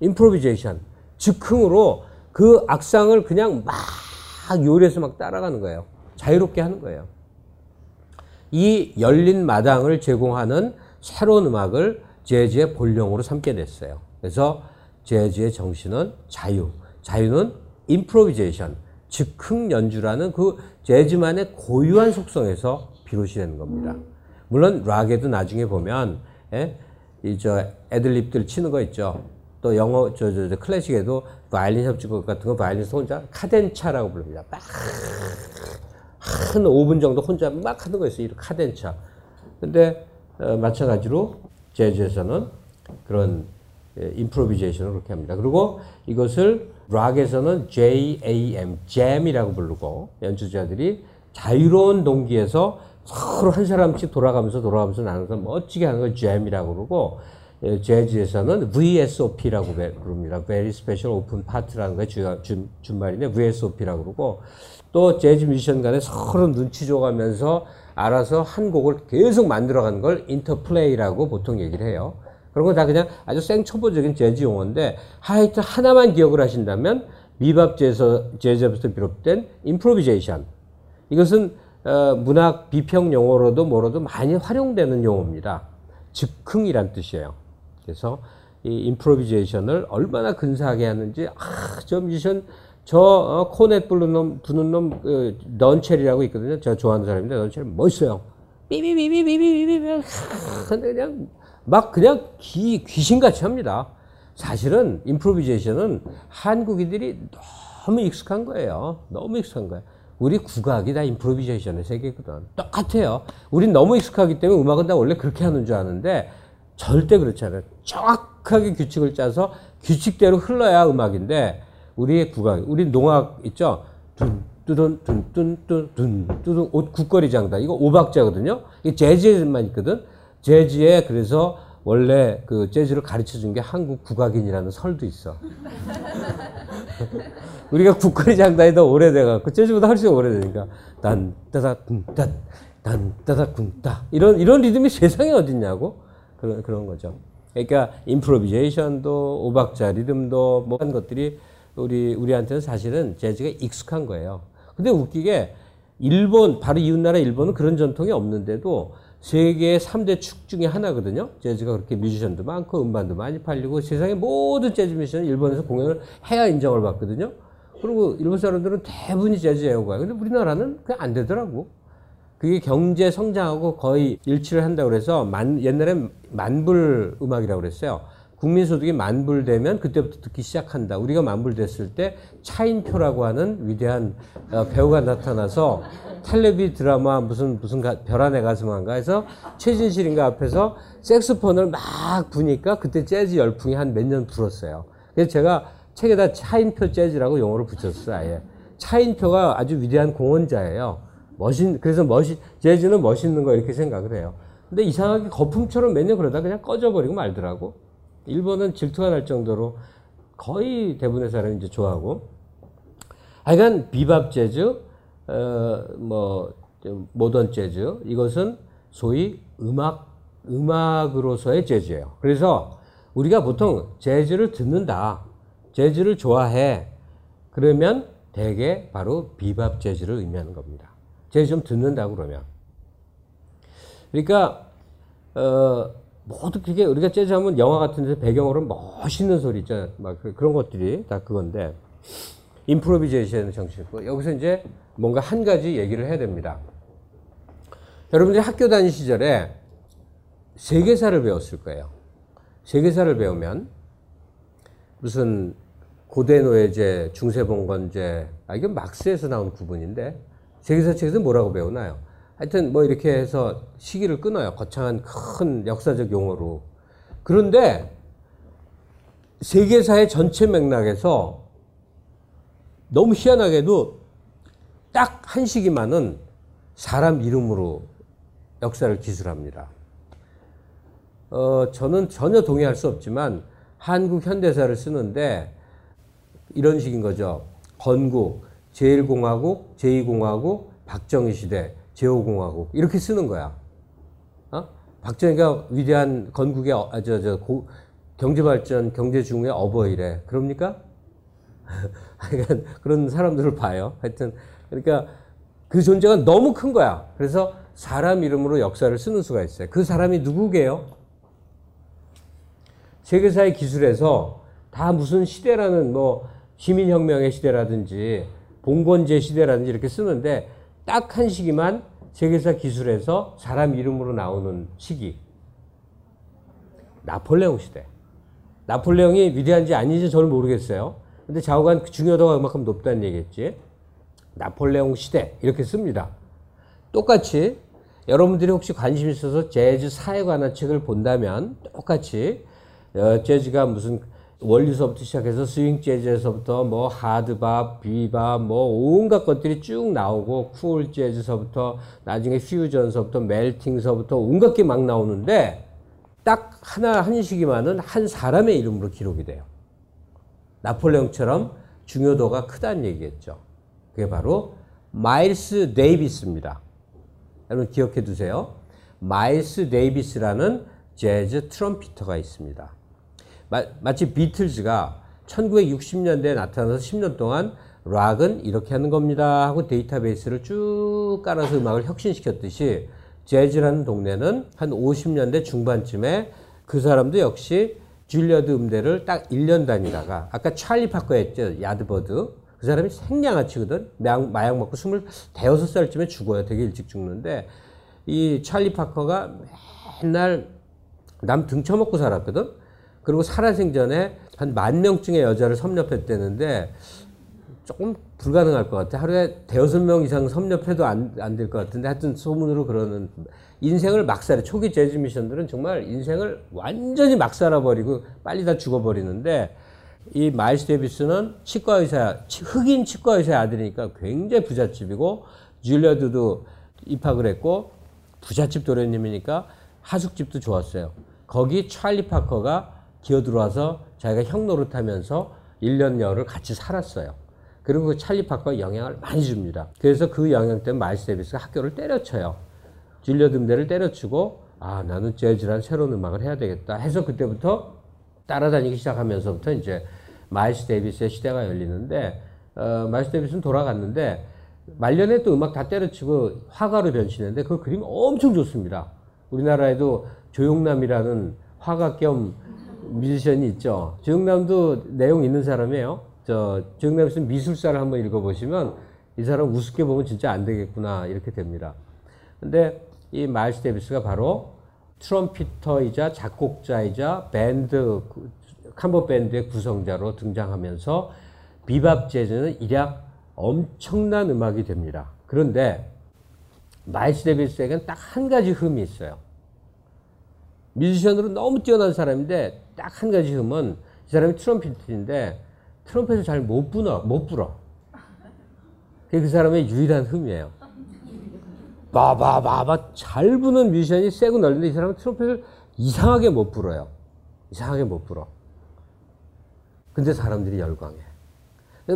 임프로비제이션. 즉흥으로 그 악상을 그냥 막 요리해서 막 따라가는 거예요. 자유롭게 하는 거예요. 이 열린 마당을 제공하는 새로운 음악을 재즈의 본령으로 삼게 됐어요. 그래서 재즈의 정신은 자유, 자유는 임프로비제이션, 즉흥 연주라는 그 재즈만의 고유한 속성에서 비롯이 되는 겁니다. 물론 락에도 나중에 보면 예? 이 저 애들립들 치는 거 있죠. 또 영어 저, 저, 저 클래식에도 바이올린 협주곡 같은 거 바이올린 혼자 카덴차라고 부릅니다. 막 한 오 분 정도 혼자 막 하는 거 있어요. 이 카덴차. 근데 어, 마찬가지로 재즈에서는 그런 예, 임프로비제이션을 그렇게 합니다. 그리고 이것을 락에서는 제이 에이 엠, 잼이라고 부르고 연주자들이 자유로운 동기에서 서로 한 사람씩 돌아가면서 돌아가면서 나눠서 멋지게 하는 걸 잼이라고 그러고 예, 재즈에서는 브이에스오피라고 부릅니다. Very Special Open Part라는 게 주, 주, 준말인데 브이에스오피라고 그러고 또 재즈 뮤지션 간에 서로 눈치 줘가면서 알아서 한 곡을 계속 만들어가는 걸 인터플레이라고 보통 얘기를 해요. 그런 건 다 그냥 아주 생초보적인 재즈 용어인데 하여튼 하나만 기억을 하신다면 미밥 재즈, 재즈부터 비롯된 임프로비제이션. 이것은 어, 문학 비평 용어로도 뭐로도 많이 활용되는 용어입니다. 즉흥이란 뜻이에요. 그래서 이 임프로비제이션을 얼마나 근사하게 하는지 아, 저 뮤지션 저 어, 코넷 부는 놈, 부는 놈 그, 넌첼이라고 있거든요. 제가 좋아하는 사람인데 넌첼 멋있어요. 삐비비비비비비비 근데 그냥 막 그냥 기, 귀신같이 합니다. 사실은 임프로비제이션은 한국인들이 너무 익숙한 거예요. 너무 익숙한 거예요. 우리 국악이 다 임프로비제이션의 세계거든. 똑같아요. 우린 너무 익숙하기 때문에 음악은 다 원래 그렇게 하는 줄 아는데 절대 그렇지 않아요. 정확하게 규칙을 짜서 규칙대로 흘러야 음악인데 우리의 국악, 우리 농악 있죠? 둔, 뚜둔, 둔, 둔, 둔, 둔, 뚜둔, 옷, 국거리 장단. 이거 오박자거든요? 이게 재즈에만 있거든? 재즈에 그래서 원래 그 재즈를 가르쳐 준 게 한국 국악인이라는 설도 있어. 우리가 국거리 장단이 더 오래돼갖고 재즈보다 훨씬 오래되니까. 단, 따다, 쿵, 따, 단, 따다, 쿵, 따. 이런, 이런 리듬이 세상에 어딨냐고? 그런, 그런 거죠. 그러니까, 임프로비제이션도, 오박자 리듬도, 뭐, 한 것들이 우리, 우리한테는 사실은 재즈가 익숙한 거예요. 근데 웃기게, 일본, 바로 이웃나라 일본은 그런 전통이 없는데도 세계의 삼 대 축 중에 하나거든요. 재즈가 그렇게 뮤지션도 많고 음반도 많이 팔리고 세상의 모든 재즈 뮤지션은 일본에서 공연을 해야 인정을 받거든요. 그리고 일본 사람들은 대부분이 재즈 애호가예요. 근데 우리나라는 그게 안 되더라고. 그게 경제 성장하고 거의 일치를 한다고 그래서 만, 옛날엔 만불 음악이라고 그랬어요. 국민소득이 만불되면 그때부터 듣기 시작한다. 우리가 만불됐을 때 차인표라고 하는 위대한 배우가 나타나서 텔레비 드라마 무슨 무슨 별안의 가슴인가 해서 최진실인가 앞에서 색스폰을 막 부니까 그때 재즈 열풍이 한 몇 년 불었어요. 그래서 제가 책에다 차인표 재즈라고 용어를 붙였어요. 아예. 차인표가 아주 위대한 공헌자예요. 멋있 그래서 멋있 재즈는 멋있는 거 이렇게 생각을 해요. 근데 이상하게 거품처럼 몇 년 그러다 그냥 꺼져버리고 말더라고. 일본은 질투가 날 정도로 거의 대부분의 사람이 이제 좋아하고. 하여간, 비밥 재즈, 어, 뭐, 모던 재즈, 이것은 소위 음악, 음악으로서의 재즈예요. 그래서 우리가 보통 재즈를 듣는다. 재즈를 좋아해. 그러면 대개 바로 비밥 재즈를 의미하는 겁니다. 재즈 좀 듣는다 그러면. 그러니까 어, 모두 그게 우리가 재즈하면 영화 같은 데서 배경으로 멋있는 소리 있잖아요. 막 그런 것들이 다 그건데 임프로비제이션의 정신이고, 여기서 이제 뭔가 한 가지 얘기를 해야 됩니다. 여러분들이 학교 다닐 시절에 세계사를 배웠을 거예요. 세계사를 배우면 무슨 고대노예제, 중세봉건제, 아 이건 막스에서 나온 구분인데 세계사 책에서 뭐라고 배우나요? 하여튼 뭐 이렇게 해서 시기를 끊어요. 거창한 큰 역사적 용어로. 그런데 세계사의 전체 맥락에서 너무 희한하게도 딱 한 시기만은 사람 이름으로 역사를 기술합니다. 어, 저는 전혀 동의할 수 없지만 한국 현대사를 쓰는데 이런 식인 거죠. 건국, 제일 공화국, 제이 공화국, 박정희 시대, 제오 공화국 이렇게 쓰는 거야. 어? 박정희가 위대한 건국의 아, 저, 저, 고, 경제발전, 경제중흥의 어버이래. 그럽니까? 그런 사람들을 봐요. 하여튼 그러니까 그 존재가 너무 큰 거야. 그래서 사람 이름으로 역사를 쓰는 수가 있어요. 그 사람이 누구게요? 세계사의 기술에서 다 무슨 시대라는 뭐 시민혁명의 시대라든지 봉건제 시대라든지 이렇게 쓰는데 딱 한 시기만 세계사 기술에서 사람 이름으로 나오는 시기. 나폴레옹 시대. 나폴레옹이 위대한지 아닌지 저는 모르겠어요. 근데 좌우간 중요도가 그만큼 높다는 얘기겠지. 나폴레옹 시대 이렇게 씁니다. 똑같이 여러분들이 혹시 관심 있어서 재즈사에 관한 책을 본다면 똑같이 어, 재즈가 무슨 원리서부터 시작해서 스윙 재즈에서부터 뭐 하드밥, 비밥 뭐 온갖 것들이 쭉 나오고 쿨 재즈서부터 나중에 퓨전서부터 멜팅서부터 온갖 게 막 나오는데 딱 하나 한 시기만은 한 사람의 이름으로 기록이 돼요. 나폴레옹처럼 중요도가 크다는 얘기겠죠. 그게 바로 마일스 데이비스입니다. 여러분 기억해 두세요. 마일스 데이비스라는 재즈 트럼피터가 있습니다. 마, 마치 비틀즈가 천구백육십 년대에 나타나서 십 년 동안 락은 이렇게 하는 겁니다 하고 데이터베이스를 쭉 깔아서 음악을 혁신시켰듯이 재즈라는 동네는 한 오십 년대 중반쯤에 그 사람도 역시 줄리어드 음대를 딱 일 년 다니다가 아까 찰리 파커 했죠. 야드버드. 그 사람이 생양아치거든. 마약, 마약 먹고 스물다섯 살쯤에 죽어요. 되게 일찍 죽는데 이 찰리 파커가 맨날 남 등쳐먹고 살았거든. 그리고 살아생전에 한 만 명쯤의 여자를 섭렵했대는데 조금 불가능할 것 같아. 하루에 대여섯 명 이상 섭렵해도 안, 안 될 것 같은데 하여튼 소문으로 그러는 인생을 막살해. 초기 재즈 미션들은 정말 인생을 완전히 막 살아버리고 빨리 다 죽어버리는데 이 마일스 데이비스는 치과의사, 흑인 치과의사의 아들이니까 굉장히 부잣집이고 줄리어드도 입학을 했고 부잣집 도련님이니까 하숙집도 좋았어요. 거기 찰리 파커가 기어들어와서 자기가 형 노릇하면서 일 년여를 같이 살았어요. 그리고 그 찰리 파커가 영향을 많이 줍니다. 그래서 그 영향 때문에 마일스 데이비스가 학교를 때려쳐요. 줄리어드 음대를 때려치고 아 나는 재즈란 새로운 음악을 해야 되겠다 해서 그때부터 따라다니기 시작하면서부터 이제 마일스 데이비스의 시대가 열리는데 어, 마일스 데이비스는 돌아갔는데 말년에 또 음악 다 때려치고 화가로 변신했는데 그 그림이 엄청 좋습니다. 우리나라에도 조용남이라는 화가 겸 뮤지션이 있죠. 조영남도 내용 있는 사람이에요. 저 조영남 씨는 미술사를 한번 읽어보시면 이 사람 우습게 보면 진짜 안 되겠구나 이렇게 됩니다. 근데 이 마일스 데이비스가 바로 트럼피터이자 작곡자이자 밴드 캄버 밴드의 구성자로 등장하면서 비밥 재즈는 일약 엄청난 음악이 됩니다. 그런데 마일스 데이비스에겐 딱 한 가지 흠이 있어요. 뮤지션으로 너무 뛰어난 사람인데 딱 한 가지 흠은 이 사람이 트럼펫인데 트럼펫을 잘 못 불어, 못 불어. 그게 그 사람의 유일한 흠이에요. 바바바바 잘 부는 뮤지션이 세고 넓은데 이 사람은 트럼펫을 이상하게 못 불어요. 이상하게 못 불어. 근데 사람들이 열광해.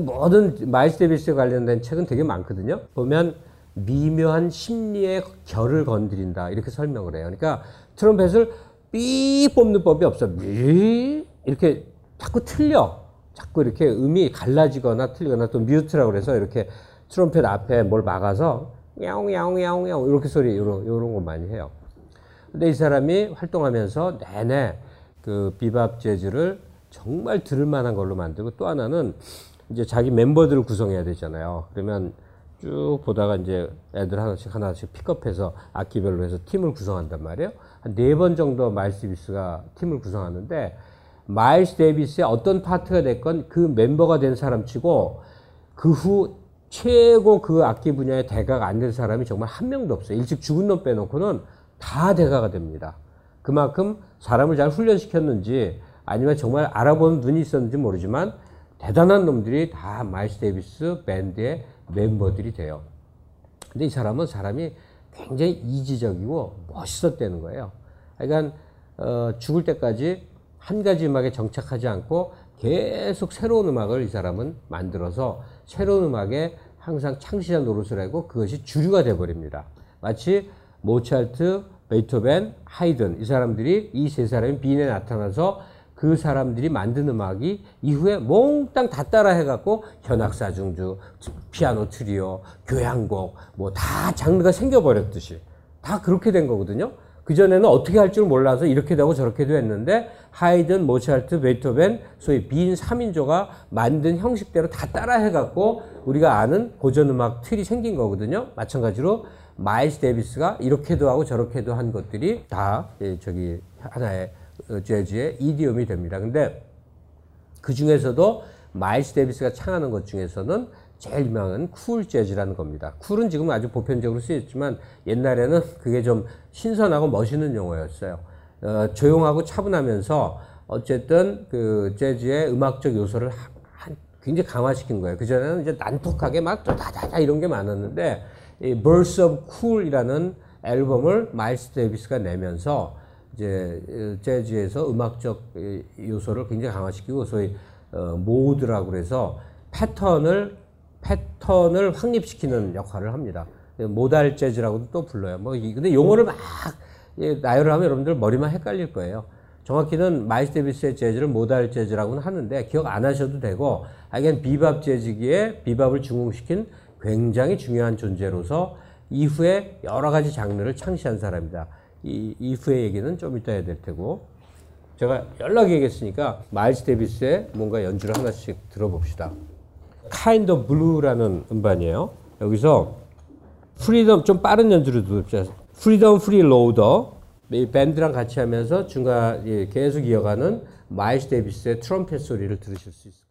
모든 마일스 데이비스에 관련된 책은 되게 많거든요. 보면 미묘한 심리의 결을 건드린다 이렇게 설명을 해요. 그러니까 트럼펫을 삐 뽑는 법이 없어. 삐 이렇게 자꾸 틀려. 자꾸 이렇게 음이 갈라지거나 틀리거나 또 뮤트라고 그래서 이렇게 트럼펫 앞에 뭘 막아서 야옹 야옹 야옹 야옹 이렇게 소리 요런 요런 거 많이 해요. 근데 이 사람이 활동하면서 내내 그 비밥 재즈를 정말 들을 만한 걸로 만들고, 또 하나는 이제 자기 멤버들을 구성해야 되잖아요. 그러면 쭉 보다가 이제 애들 하나씩 하나씩 픽업해서 악기별로 해서 팀을 구성한단 말이에요. 한 네 번 정도 마일스 데이비스가 팀을 구성하는데, 마일스 데이비스의 어떤 파트가 됐건 그 멤버가 된 사람 치고 그 후 최고 그 악기 분야의 대가가 안 된 사람이 정말 한 명도 없어요. 일찍 죽은 놈 빼놓고는 다 대가가 됩니다. 그만큼 사람을 잘 훈련시켰는지 아니면 정말 알아보는 눈이 있었는지 모르지만 대단한 놈들이 다 마일스 데이비스 밴드의 멤버들이 돼요. 근데 이 사람은 사람이 굉장히 이지적이고 멋있었다는 거예요. 그러니까 어, 죽을 때까지 한 가지 음악에 정착하지 않고 계속 새로운 음악을 이 사람은 만들어서 새로운 음악에 항상 창시자 노릇을 하고 그것이 주류가 돼버립니다. 마치 모차르트, 베토벤, 하이든 이 사람들이, 이 세 사람이 빈에 나타나서 그 사람들이 만든 음악이 이후에 몽땅 다 따라해갖고 현악사중주, 피아노 트리오, 교향곡 뭐 다 장르가 생겨버렸듯이 다 그렇게 된 거거든요. 그전에는 어떻게 할 줄 몰라서 이렇게도 하고 저렇게도 했는데 하이든, 모차르트, 베토벤 소위 빈 삼인조가 만든 형식대로 다 따라해갖고 우리가 아는 고전음악 틀이 생긴 거거든요. 마찬가지로 마일스 데이비스가 이렇게도 하고 저렇게도 한 것들이 다 저기 하나의 재즈의 이디엄이 됩니다. 근데 그 중에서도 마일스 데이비스가 창하는 것 중에서는 제일 유명한 쿨 재즈라는 겁니다. 쿨은 지금 아주 보편적으로 쓰였지만 옛날에는 그게 좀 신선하고 멋있는 용어였어요. 어, 조용하고 차분하면서 어쨌든 그 재즈의 음악적 요소를 하, 하, 굉장히 강화시킨 거예요. 그전에는 이제 난폭하게 막 다다다 이런 게 많았는데 이 Birth of Cool이라는 앨범을 마일스 데이비스가 내면서 이제 재즈에서 음악적 요소를 굉장히 강화시키고 소위 모드라고 그래서 패턴을 패턴을 확립시키는 역할을 합니다. 모달 재즈라고도 또 불러요. 뭐 근데 용어를 막 나열을 하면 여러분들 머리만 헷갈릴 거예요. 정확히는 마일스 데이비스의 재즈를 모달 재즈라고는 하는데 기억 안 하셔도 되고, 하여간 비밥 재즈기에 비밥을 중흥시킨 굉장히 중요한 존재로서 이후에 여러 가지 장르를 창시한 사람이다. 이, 이후의 얘기는 좀 이따 해야 될 테고, 제가 연락이 얘기했으니까 마일스 데이비스의 뭔가 연주를 하나씩 들어봅시다. Kind of Blue라는 음반이에요. 여기서 프리덤, 좀 빠른 연주를 들읍시다. 프리덤 프리 로우더, 이 밴드랑 같이 하면서 중간 예, 계속 이어가는 마일스 데이비스의 트럼펫 소리를 들으실 수 있을 거예요.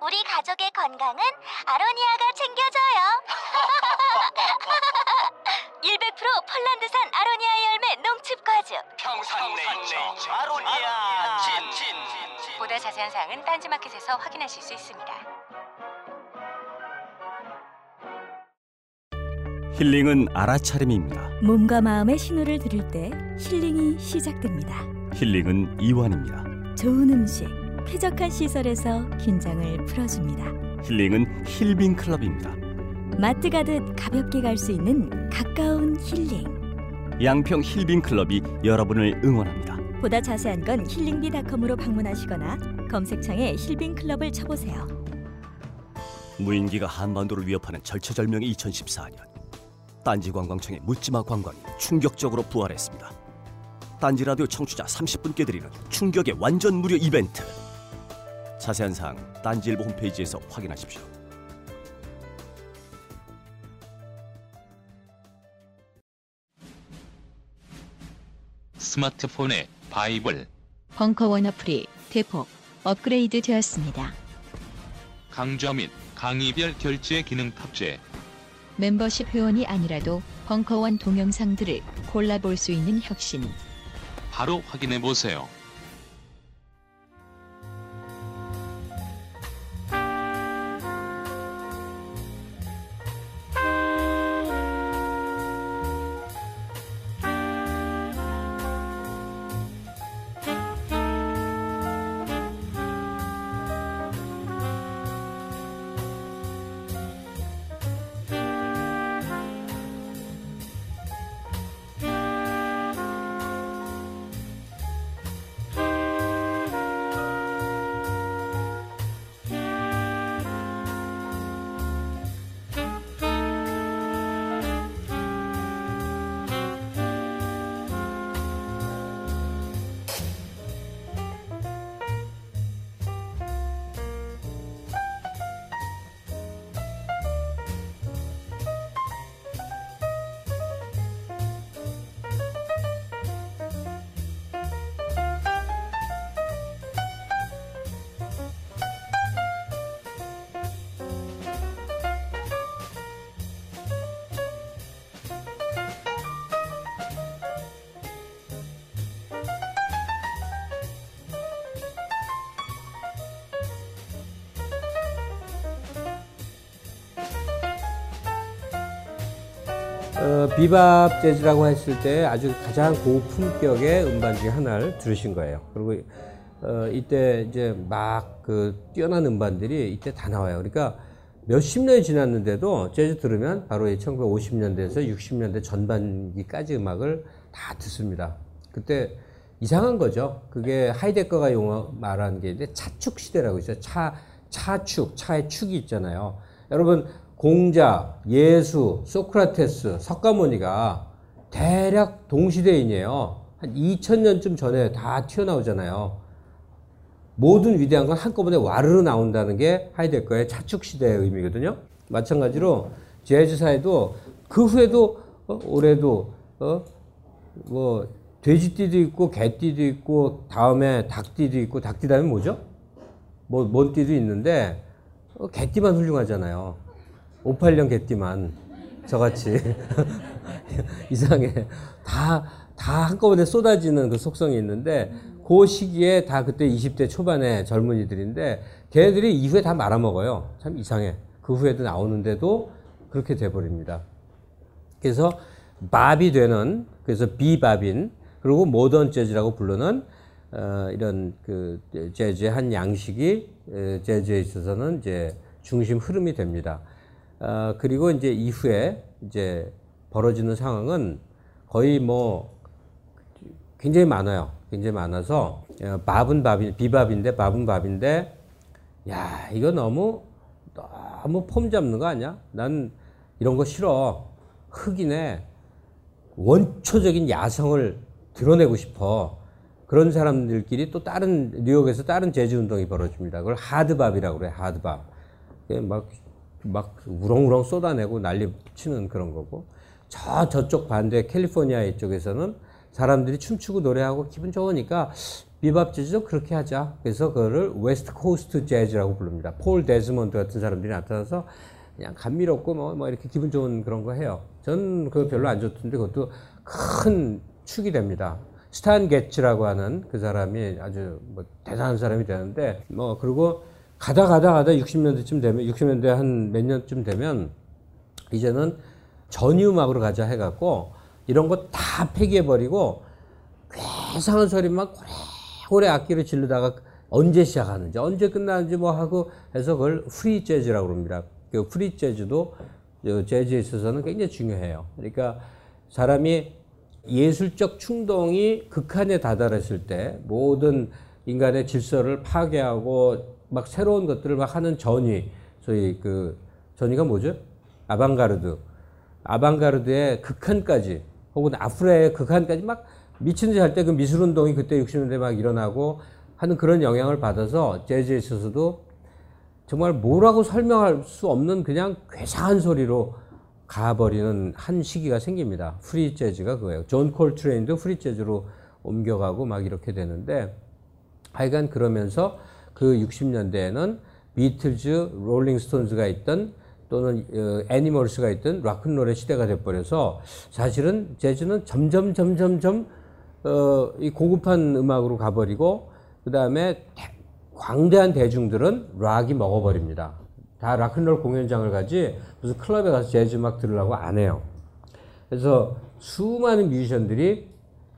우리 가족의 건강은 아로니아가 챙겨줘요. 백 퍼센트 폴란드산 아로니아 열매 농축과즙 평산네이처 아로니아 진. 보다 자세한 사항은 딴지마켓에서 확인하실 수 있습니다. 힐링은 알아차림입니다. 몸과 마음의 신호를 들을 때 힐링이 시작됩니다. 힐링은 이완입니다. 좋은 음식, 쾌적한 시설에서 긴장을 풀어줍니다. 힐링은 힐빈 클럽입니다. 마트 가듯 가볍게 갈 수 있는 가까운 힐링, 양평 힐빈 클럽이 여러분을 응원합니다. 보다 자세한 건 힐링비닷컴으로 방문하시거나 검색창에 힐빈 클럽을 쳐보세요. 무인기가 한반도를 위협하는 절체절명의 이천십사 년, 딴지 관광청의 묻지마 관광이 충격적으로 부활했습니다. 딴지 라디오 청취자 삼십 분께 드리는 충격의 완전 무료 이벤트, 자세한 사항 딴지일보 홈페이지에서 확인하십시오. 스마트폰의 바이블 벙커원 어플이 대폭 업그레이드 되었습니다. 강좌 및 강의별 결제 기능 탑재, 멤버십 회원이 아니라도 벙커원 동영상들을 골라볼 수 있는 혁신, 바로 확인해보세요. 어, 비밥 재즈라고 했을 때 아주 가장 고품격의 음반 중에 하나를 들으신 거예요. 그리고 어, 이때 이제 막 그 뛰어난 음반들이 이때 다 나와요. 그러니까 몇십 년이 지났는데도 재즈 들으면 바로 이 천구백오십 년대에서 육십 년대 전반기까지 음악을 다 듣습니다. 그때 이상한 거죠. 그게 하이데거가 용어 말한 게 이제 차축 시대라고 있어요. 차, 차축, 차의 축이 있잖아요. 여러분, 공자, 예수, 소크라테스, 석가모니가 대략 동시대인이에요. 한 이천 년쯤 전에 다 튀어나오잖아요. 모든 위대한 건 한꺼번에 와르르 나온다는 게 하이데거의 차축시대의 의미거든요. 마찬가지로 재즈사에도 그 후에도 어, 올해도 어, 뭐 돼지띠도 있고 개띠도 있고 다음에 닭띠도 있고 닭띠 다음에 뭐죠? 뭐, 뭔 띠도 있는데 어, 개띠만 훌륭하잖아요. 오십팔 년 개띠만 저같이 이상해. 다, 다 한꺼번에 쏟아지는 그 속성이 있는데 그 시기에 다 그때 이십 대 초반의 젊은이들인데 걔네들이 이후에 다 말아먹어요. 참 이상해. 그 후에도 나오는데도 그렇게 돼버립니다. 그래서 밥이 되는, 그래서 비밥인, 그리고 모던 재즈라고 부르는 어, 이런 그 재즈의 한 양식이 재즈에 있어서는 이제 중심 흐름이 됩니다. 어, 그리고 이제 이후에 이제 벌어지는 상황은 거의 뭐 굉장히 많아요. 굉장히 많아서 밥은 밥인, 비밥인데 밥은 밥인데 야 이거 너무 너무 폼 잡는 거 아니야? 난 이런 거 싫어. 흑인의 원초적인 야성을 드러내고 싶어. 그런 사람들끼리 또 다른 뉴욕에서 다른 재즈 운동이 벌어집니다. 그걸 하드밥이라고 그래. 하드밥. 막 막 우렁우렁 쏟아내고 난리 치는 그런 거고, 저 저쪽 반대 캘리포니아 이쪽에서는 사람들이 춤추고 노래하고 기분 좋으니까 비밥 재즈도 그렇게 하자. 그래서 그거를 웨스트 코스트 재즈라고 부릅니다. 폴 데스몬드 같은 사람들이 나타나서 그냥 감미롭고 뭐, 뭐 이렇게 기분 좋은 그런 거 해요. 전 그거 별로 안 좋던데 그것도 큰 축이 됩니다. 스탄 게츠라고 하는 그 사람이 아주 뭐 대단한 사람이 되는데 뭐 그리고 가다 가다 가다 육십 년대쯤 되면, 육십 년대 한 몇 년쯤 되면, 이제는 전유음악으로 가자 해갖고, 이런 거 다 폐기해버리고, 괴상한 소리만 오래오래 악기를 지르다가 언제 시작하는지, 언제 끝나는지 뭐 하고 해서 그걸 프리 재즈라고 그럽니다. 그 프리 재즈도 재즈에 있어서는 굉장히 중요해요. 그러니까 사람이 예술적 충동이 극한에 다다랐을 때, 모든 인간의 질서를 파괴하고, 막 새로운 것들을 막 하는 전위, 소위 그 전위가 뭐죠? 아방가르드, 아방가르드의 극한까지 혹은 아프레의 극한까지 막 미친 듯이 할 때 그 미술 운동이 그때 육십 년대 막 일어나고 하는 그런 영향을 받아서 재즈에 있어서도 정말 뭐라고 설명할 수 없는 그냥 괴상한 소리로 가버리는 한 시기가 생깁니다. 프리 재즈가 그거예요. 존 콜트레인도 프리 재즈로 옮겨가고 막 이렇게 되는데 하여간 그러면서 그 육십 년대에는 비틀즈, 롤링스톤즈가 있던 또는 애니멀스가 있던 락큰롤의 시대가 돼버려서 사실은 재즈는 점점 점점 점 어, 이 고급한 음악으로 가버리고 그 다음에 광대한 대중들은 락이 먹어버립니다. 다 락큰롤 공연장을 가지 무슨 클럽에 가서 재즈 음악 들으려고 안 해요. 그래서 수많은 뮤지션들이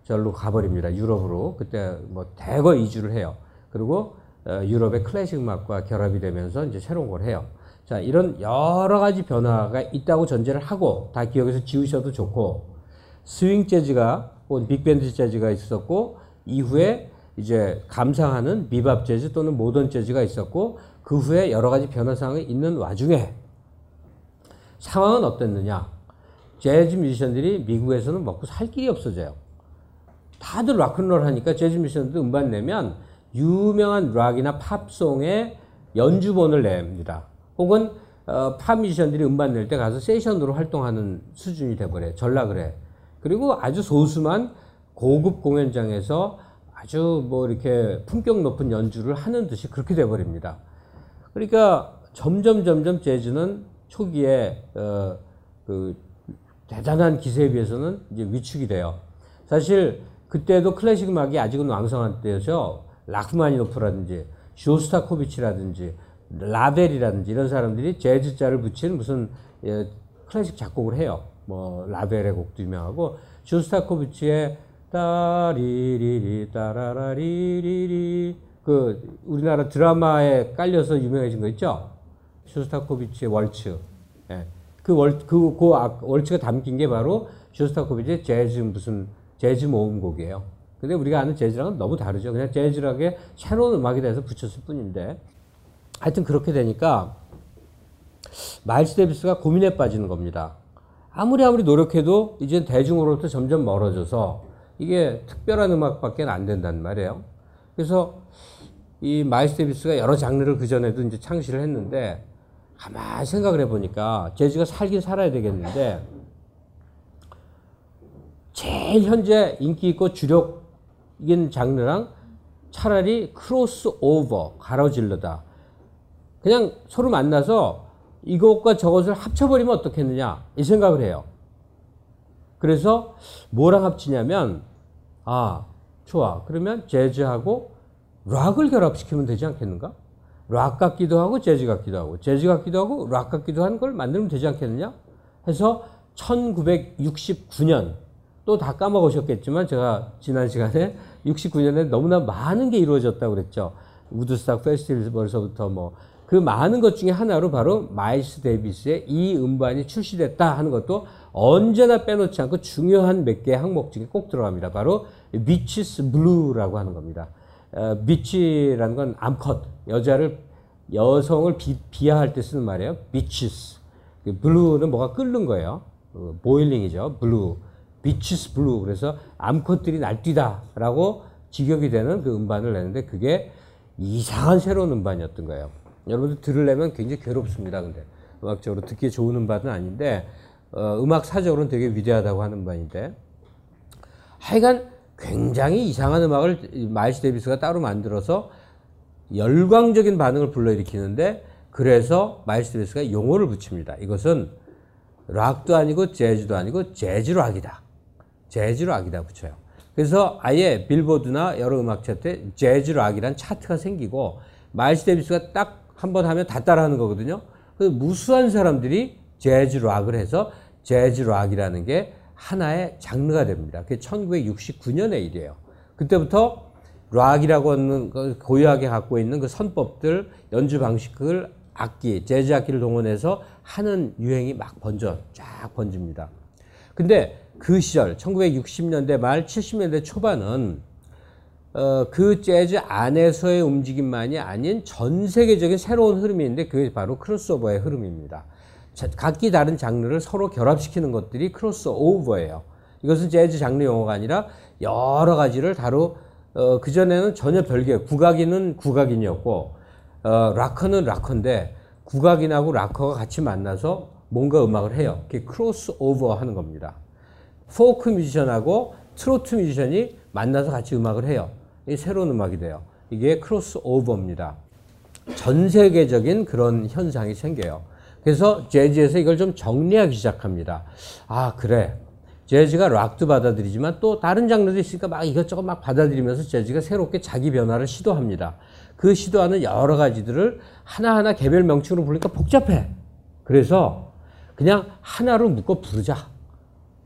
저로 가버립니다. 유럽으로. 그때 뭐 대거 이주를 해요. 그리고 어, 유럽의 클래식 음악과 결합이 되면서 이제 새로운 걸 해요. 자, 이런 여러 가지 변화가 있다고 전제를 하고 다 기억에서 지우셔도 좋고 스윙 재즈가 혹은 빅밴드 재즈가 있었고 이후에 이제 감상하는 비밥 재즈 또는 모던 재즈가 있었고 그 후에 여러 가지 변화 상황이 있는 와중에 상황은 어땠느냐? 재즈 뮤지션들이 미국에서는 먹고 살 길이 없어져요. 다들 락큰롤 하니까 재즈 뮤지션들 음반 내면 유명한 락이나 팝송의 연주본을 냅니다. 혹은 어, 팝 뮤지션들이 음반 낼 때 가서 세션으로 활동하는 수준이 돼버려요. 전락을 해. 그리고 아주 소수만 고급 공연장에서 아주 뭐 이렇게 품격 높은 연주를 하는 듯이 그렇게 돼버립니다. 그러니까 점점 점점 재즈는 초기에 어, 그 대단한 기세에 비해서는 이제 위축이 돼요. 사실 그때도 클래식 음악이 아직은 왕성한 때였죠. 라흐마니노프라든지 쇼스타코비치라든지 라벨이라든지 이런 사람들이 재즈자를 붙인 무슨 클래식 작곡을 해요. 뭐 라벨의 곡도 유명하고 쇼스타코비치의 따리리리 따라라리리리 그 우리나라 드라마에 깔려서 유명해진 거 있죠? 쇼스타코비치의 월츠. 예. 그 월, 그, 그 월츠가 담긴 게 바로 쇼스타코비치의 재즈 무슨 재즈 모음곡이에요. 근데 우리가 아는 재즈랑은 너무 다르죠. 그냥 재즈락에 새로운 음악에 대해서 붙였을 뿐인데 하여튼 그렇게 되니까 마일스 데이비스가 고민에 빠지는 겁니다. 아무리 아무리 노력해도 이제 대중으로부터 점점 멀어져서 이게 특별한 음악밖에 안 된단 말이에요. 그래서 이 마일스 데이비스가 여러 장르를 그전에도 이제 창시를 했는데 가만히 생각을 해보니까 재즈가 살긴 살아야 되겠는데 제일 현재 인기 있고 주력인 장르랑 차라리 크로스오버, 가로질러다. 그냥 서로 만나서 이것과 저것을 합쳐버리면 어떻겠느냐 이 생각을 해요. 그래서 뭐랑 합치냐면 아 좋아 그러면 재즈하고 락을 결합시키면 되지 않겠는가? 락 같기도 하고 재즈 같기도 하고 재즈 같기도 하고 락 같기도 한 걸 만들면 되지 않겠느냐 해서 천구백육십구 년 또 다 까먹으셨겠지만 제가 지난 시간에 육십구 년에 너무나 많은 게 이루어졌다고 그랬죠. 우드스탁 페스티벌서부터 뭐 그 많은 것 중에 하나로 바로 마일스 데이비스의 이 음반이 출시됐다 하는 것도 언제나 빼놓지 않고 중요한 몇 개의 항목 중에 꼭 들어갑니다. 바로 Bitches Brew라고 하는 겁니다. Bitch라는 건 암컷, 여자를, 여성을 비, 비하할 때 쓰는 말이에요. Bitches. Brew는 뭐가 끓는 거예요. 보일링이죠. Brew. Bitches Brew. 그래서 암컷들이 날뛰다라고 직역이 되는 그 음반을 내는데 그게 이상한 새로운 음반이었던 거예요. 여러분들 들으려면 굉장히 괴롭습니다. 근데 음악적으로 듣기 좋은 음반은 아닌데 어, 음악사적으로는 되게 위대하다고 하는 음반인데 하여간 굉장히 이상한 음악을 마일스 데이비스가 따로 만들어서 열광적인 반응을 불러일으키는데 그래서 마일스 데이비스가 용어를 붙입니다. 이것은 락도 아니고 재즈도 아니고 재즈락이다. 재즈락이다 붙여요. 그래서 아예 빌보드나 여러 음악 차트에 재즈락이란 차트가 생기고 마일스 데이비스가 딱 한 번 하면 다 따라하는 거거든요. 그래서 무수한 사람들이 재즈 락을 해서 재즈 락이라는 게 하나의 장르가 됩니다. 그게 천구백육십구 년의 일이에요. 그때부터 락이라고 하는 고유하게 갖고 있는 그 선법들, 연주 방식을 악기, 재즈 악기를 동원해서 하는 유행이 막 번져, 쫙 번집니다. 근데 그 시절, 천구백육십 년대 말, 칠십 년대 초반은 어, 그 재즈 안에서의 움직임만이 아닌 전 세계적인 새로운 흐름인데 그게 바로 크로스오버의 흐름입니다. 자, 각기 다른 장르를 서로 결합시키는 것들이 크로스오버예요. 이것은 재즈 장르 용어가 아니라 여러 가지를 다루 어, 그전에는 전혀 별개예요. 국악인은 국악인이었고 어, 락커는 락커인데 국악인하고 락커가 같이 만나서 뭔가 음악을 해요. 그게 크로스오버 하는 겁니다. 포크 뮤지션하고 트로트 뮤지션이 만나서 같이 음악을 해요. 이게 새로운 음악이 돼요. 이게 크로스오버입니다. 전 세계적인 그런 현상이 생겨요. 그래서 재즈에서 이걸 좀 정리하기 시작합니다. 아 그래 재즈가 락도 받아들이지만 또 다른 장르도 있으니까 막 이것저것 막 받아들이면서 재즈가 새롭게 자기 변화를 시도합니다. 그 시도하는 여러 가지들을 하나하나 개별 명칭으로 부르니까 복잡해. 그래서 그냥 하나로 묶어 부르자.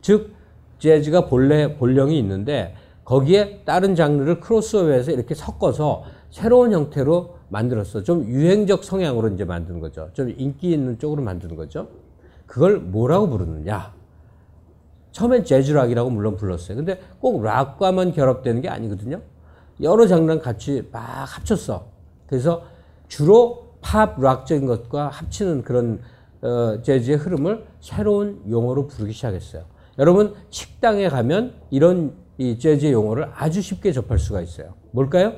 즉 재즈가 본래 본령이 있는데 거기에 다른 장르를 크로스오버해서 이렇게 섞어서 새로운 형태로 만들었어. 좀 유행적 성향으로 이제 만드는 거죠. 좀 인기 있는 쪽으로 만드는 거죠. 그걸 뭐라고 부르느냐. 처음엔 재즈락이라고 물론 불렀어요. 근데 꼭 락과만 결합되는 게 아니거든요. 여러 장르랑 같이 막 합쳤어. 그래서 주로 팝, 락적인 것과 합치는 그런 어, 재즈의 흐름을 새로운 용어로 부르기 시작했어요. 여러분 식당에 가면 이런 이 재즈의 용어를 아주 쉽게 접할 수가 있어요. 뭘까요?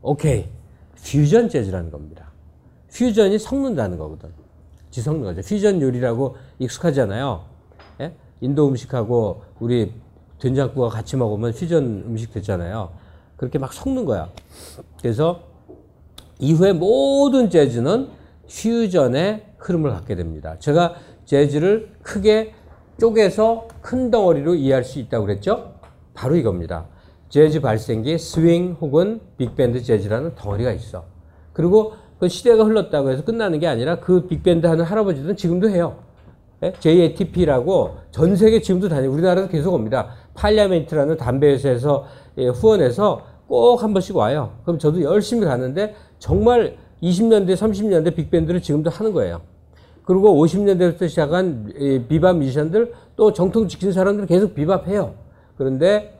오케이. 퓨전 재즈라는 겁니다. 퓨전이 섞는다는 거거든. 지섞는 거죠. 퓨전 요리라고 익숙하잖아요. 예? 인도 음식하고 우리 된장국과 같이 먹으면 퓨전 음식 됐잖아요. 그렇게 막 섞는 거야. 그래서 이후에 모든 재즈는 퓨전의 흐름을 갖게 됩니다. 제가 재즈를 크게 쪼개서 큰 덩어리로 이해할 수 있다고 그랬죠? 바로 이겁니다. 재즈 발생기에 스윙 혹은 빅밴드 재즈라는 덩어리가 있어. 그리고 그 시대가 흘렀다고 해서 끝나는 게 아니라 그 빅밴드 하는 할아버지들은 지금도 해요. 제이에이티피라고 전 세계 지금도 다니고 우리나라도 계속 옵니다. 팔리아멘트라는 담배회사에서 후원해서 꼭 한 번씩 와요. 그럼 저도 열심히 가는데 정말 이십 년대, 삼십 년대 빅밴드를 지금도 하는 거예요. 그리고 오십 년대부터 시작한 비밥 뮤지션들, 또 정통 지킨 사람들은 계속 비밥해요. 그런데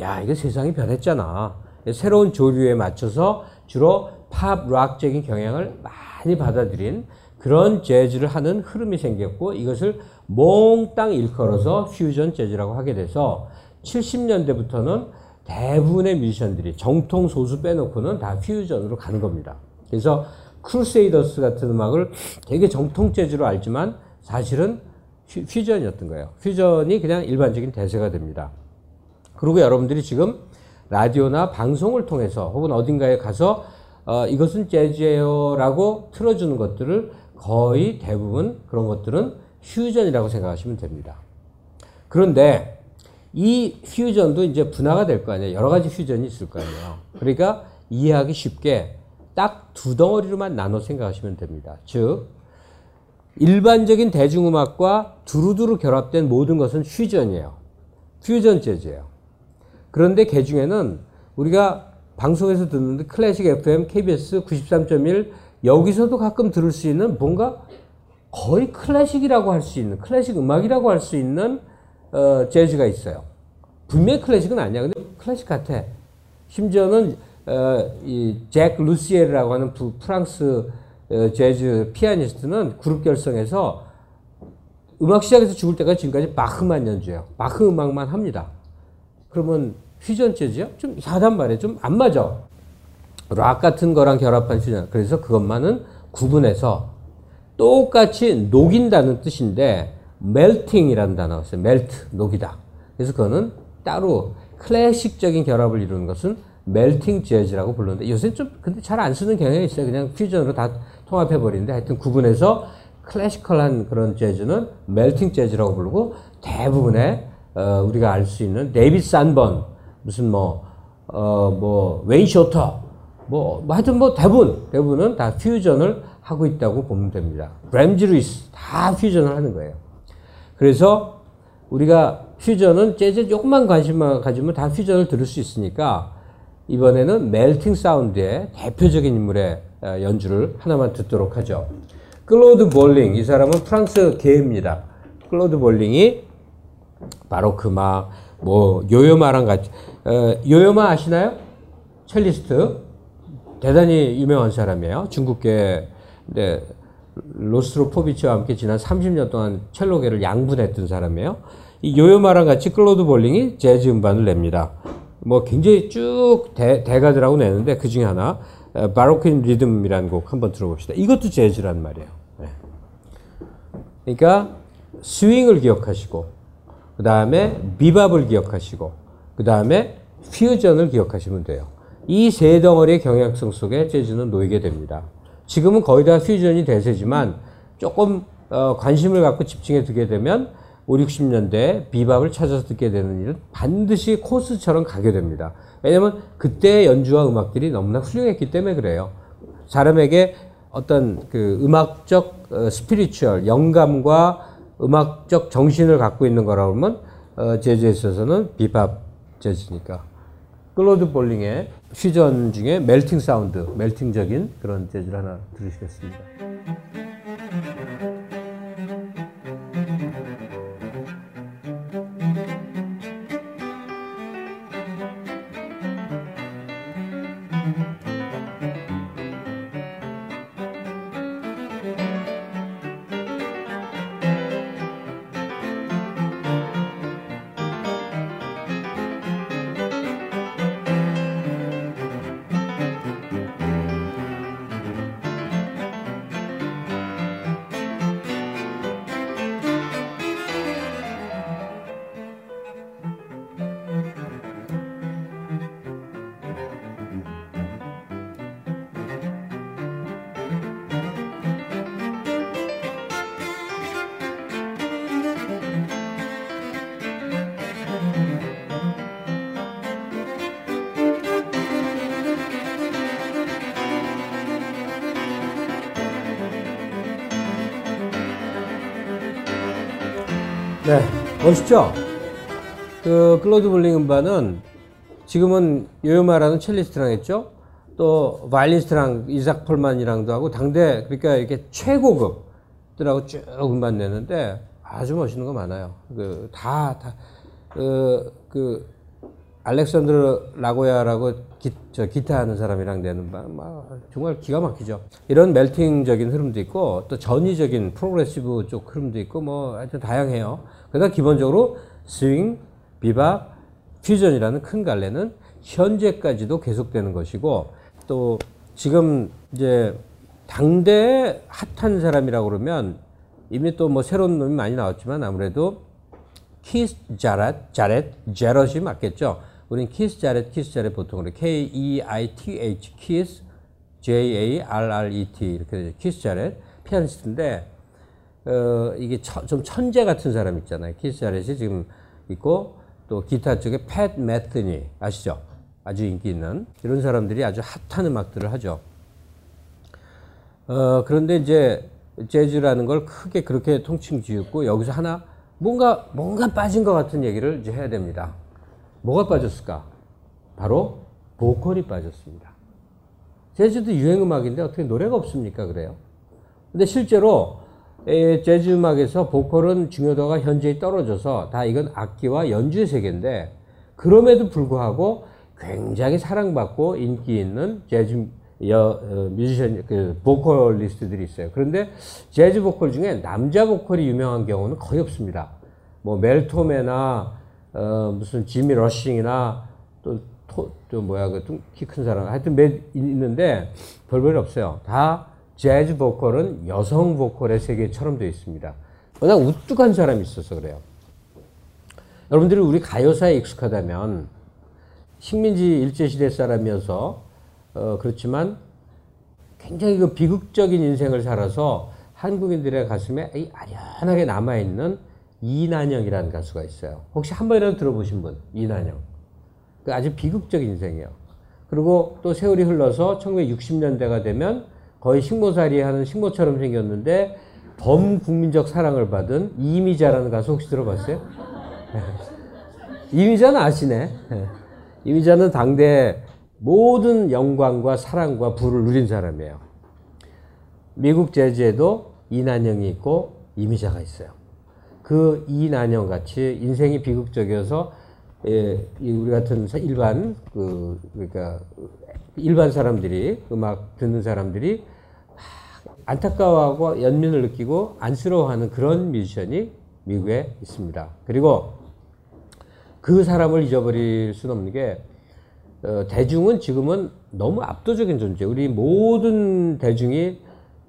야, 이거 세상이 변했잖아. 새로운 조류에 맞춰서 주로 팝, 락적인 경향을 많이 받아들인 그런 재즈를 하는 흐름이 생겼고, 이것을 몽땅 일컬어서 퓨전 재즈라고 하게 돼서 칠십 년대부터는 대부분의 뮤지션들이 정통 소수 빼놓고는 다 퓨전으로 가는 겁니다. 그래서 크루세이더스 같은 음악을 되게 정통 재즈로 알지만 사실은 퓨전이었던 거예요. 퓨전이 그냥 일반적인 대세가 됩니다. 그리고 여러분들이 지금 라디오나 방송을 통해서 혹은 어딘가에 가서 어, 이것은 재즈예요 라고 틀어주는 것들을 거의 대부분 그런 것들은 퓨전이라고 생각하시면 됩니다. 그런데 이 퓨전도 이제 분화가 될 거 아니에요. 여러 가지 퓨전이 있을 거 아니에요. 그러니까 이해하기 쉽게 딱 두 덩어리로만 나눠 생각하시면 됩니다. 즉 일반적인 대중음악과 두루두루 결합된 모든 것은 퓨전이에요. 퓨전 재즈예요. 그런데 그 중에는 우리가 방송에서 듣는데 클래식 에프엠, 케이비에스 구십삼 점 일 여기서도 가끔 들을 수 있는 뭔가 거의 클래식이라고 할 수 있는, 클래식 음악이라고 할 수 있는 어, 재즈가 있어요. 분명히 클래식은 아니야. 근데 클래식 같아. 심지어는 어, 이 잭 루시엘이라고 하는 부, 프랑스 어, 재즈 피아니스트는 그룹 결성해서 음악 시작에서 죽을 때까지 지금까지 바흐만 연주해요. 바흐 음악만 합니다. 그러면 퓨전 재즈요? 좀 이상하단 말이에요. 좀 안 맞아. 락 같은 거랑 결합한 퓨전. 그래서 그것만은 구분해서 똑같이 녹인다는 뜻인데 멜팅이라는 단어가 있어요. 멜트, 녹이다. 그래서 그거는 따로 클래식적인 결합을 이루는 것은 멜팅 재즈라고 부르는데 요새 좀 근데 잘 안 쓰는 경향이 있어요. 그냥 퓨전으로 다 통합해 버리는데 하여튼 구분해서 클래시컬한 그런 재즈는 멜팅 재즈라고 부르고 대부분의 어, 우리가 알 수 있는 데이비드 산번 무슨 뭐, 어, 뭐, 웨인 쇼터, 뭐, 뭐, 하여튼 뭐, 대부분, 대부분은 다 퓨전을 하고 있다고 보면 됩니다. 램지 루이스, 다 퓨전을 하는 거예요. 그래서 우리가 퓨전은 재즈에 조금만 관심만 가지면 다 퓨전을 들을 수 있으니까 이번에는 멜팅 사운드의 대표적인 인물의 연주를 하나만 듣도록 하죠. 클로드 볼링, 이 사람은 프랑스 계입니다. 클로드 볼링이 바로 그 막, 뭐, 요요마랑 같이, 어, 요요마 아시나요? 첼리스트. 대단히 유명한 사람이에요. 중국계, 네, 로스트로포비치와 함께 지난 삼십 년 동안 첼로계를 양분했던 사람이에요. 이 요요마랑 같이 클로드 볼링이 재즈 음반을 냅니다. 뭐 굉장히 쭉 대, 대가들하고 내는데 그 중에 하나, 바로크인 리듬이라는 곡 한번 들어봅시다. 이것도 재즈란 말이에요. 네. 그러니까 스윙을 기억하시고, 그 다음에 비밥을 기억하시고 그 다음에 퓨전을 기억하시면 돼요. 이 세 덩어리의 경향성 속에 재즈는 놓이게 됩니다. 지금은 거의 다 퓨전이 대세지만 조금 어, 관심을 갖고 집중해 두게 되면 오십, 육십 년대 비밥을 찾아서 듣게 되는 일은 반드시 코스처럼 가게 됩니다. 왜냐면 그때의 연주와 음악들이 너무나 훌륭했기 때문에 그래요. 사람에게 어떤 그 음악적 어, 스피리추얼, 영감과 음악적 정신을 갖고 있는 거라고 하면 어, 재즈에 있어서는 비밥 재즈니까. 클로드 볼링의 퓨전 중에 멜팅 사운드, 멜팅적인 그런 재즈를 하나 들으시겠습니다. 네, 멋있죠? 그 클로드 볼링 음반은 지금은 요요마라는 첼리스트랑 했죠. 또 바이올리스트랑 이삭 폴만이랑도 하고 당대, 그러니까 이렇게 최고급들하고 쭉 음반 내는데 아주 멋있는 거 많아요. 그 다 다 그 그 알렉산드르 라고야라고 기, 저 기타 하는 사람이랑 내는 방 막 정말 기가 막히죠. 이런 멜팅적인 흐름도 있고 또 전위적인 프로그레시브 쪽 흐름도 있고 뭐 하여튼 다양해요. 그러다 기본적으로 스윙, 비밥, 퓨전이라는 큰 갈래는 현재까지도 계속되는 것이고, 또 지금 이제 당대의 핫한 사람이라고 그러면 이미 또 뭐 새로운 놈이 많이 나왔지만 아무래도 키스 자렛, 자렛, 제럿이 맞겠죠. 우린 키스 자렛, 키스 자렛 보통 K-E-I-T-H, 키스, J-A-R-R-E-T 이렇게 되죠. 키스 자렛, 피아니스트인데 어, 이게 처, 좀 천재 같은 사람 있잖아요. 키스 자렛이 지금 있고, 또 기타 쪽에 팻 메스니 아시죠? 아주 인기 있는 이런 사람들이 아주 핫한 음악들을 하죠. 어, 그런데 이제 재즈라는 걸 크게 그렇게 통칭 지었고, 여기서 하나 뭔가 뭔가 빠진 것 같은 얘기를 이제 해야 됩니다. 뭐가 빠졌을까? 바로 보컬이 빠졌습니다. 재즈도 유행음악인데 어떻게 노래가 없습니까? 그래요. 근데 실제로 재즈 음악에서 보컬은 중요도가 현저히 떨어져서 다 이건 악기와 연주의 세계인데, 그럼에도 불구하고 굉장히 사랑받고 인기 있는 재즈 여, 어, 뮤지션, 그, 보컬리스트들이 있어요. 그런데 재즈 보컬 중에 남자 보컬이 유명한 경우는 거의 없습니다. 뭐, 멜토메나, 어, 무슨 지미 러싱이나, 또, 토, 또 뭐야, 그, 키 큰 사람, 하여튼 몇 있는데 별별이 없어요. 다 재즈 보컬은 여성 보컬의 세계처럼 되어 있습니다. 워낙 우뚝한 사람이 있어서 그래요. 여러분들이 우리 가요사에 익숙하다면, 식민지 일제시대 사람이어서 어, 그렇지만 굉장히 그 비극적인 인생을 살아서 한국인들의 가슴에 이 아련하게 남아있는 이난영이라는 가수가 있어요. 혹시 한 번이라도 들어보신 분? 이난영. 그 아주 비극적인 인생이에요. 그리고 또 세월이 흘러서 천구백육십 년대가 되면 거의 식모살이 하는 식모처럼 생겼는데 범국민적 사랑을 받은 이미자라는 가수 혹시 들어봤어요? 이미자는 아시네. 이미자는 당대 모든 영광과 사랑과 부를 누린 사람이에요. 미국 재즈에도 이난영이 있고 이미자가 있어요. 그 이난영 같이 인생이 비극적이어서 예, 우리 같은 일반 그 그러니까 일반 사람들이, 음악 듣는 사람들이 막 안타까워하고 연민을 느끼고 안쓰러워하는 그런 뮤지션이 미국에 있습니다. 그리고 그 사람을 잊어버릴 수는 없는 게, 어, 대중은 지금은 너무 압도적인 존재. 우리 모든 대중이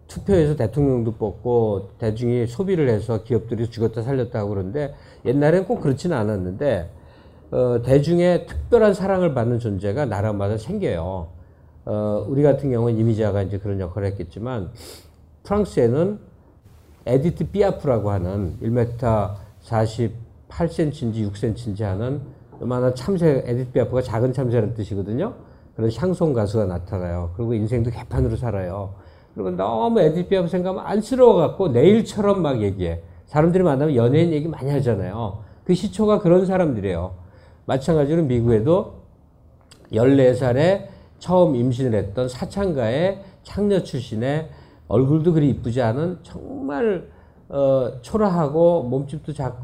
투표해서 대통령도 뽑고 대중이 소비를 해서 기업들이 죽었다 살렸다 하고 그러는데, 옛날엔 꼭 그렇지는 않았는데 어, 대중의 특별한 사랑을 받는 존재가 나라마다 생겨요. 어, 우리 같은 경우는 이미자가 이제 그런 역할을 했겠지만, 프랑스에는 에디트 삐아프라고 하는 일 미터 사십팔 센티미터인지 육 센티미터인지 하는 요만한 참새, 에디트 삐아프가 작은 참새라는 뜻이거든요. 그런 샹송 가수가 나타나요. 그리고 인생도 개판으로 살아요. 그리고 너무 에디트 삐아프 생각하면 안쓰러워갖고 내일처럼 막 얘기해. 사람들이 만나면 연예인 얘기 많이 하잖아요. 그 시초가 그런 사람들이에요. 마찬가지로 미국에도 열네 살에 처음 임신을 했던 사창가의 창녀 출신의, 얼굴도 그리 이쁘지 않은 정말 어, 초라하고 몸집도 작고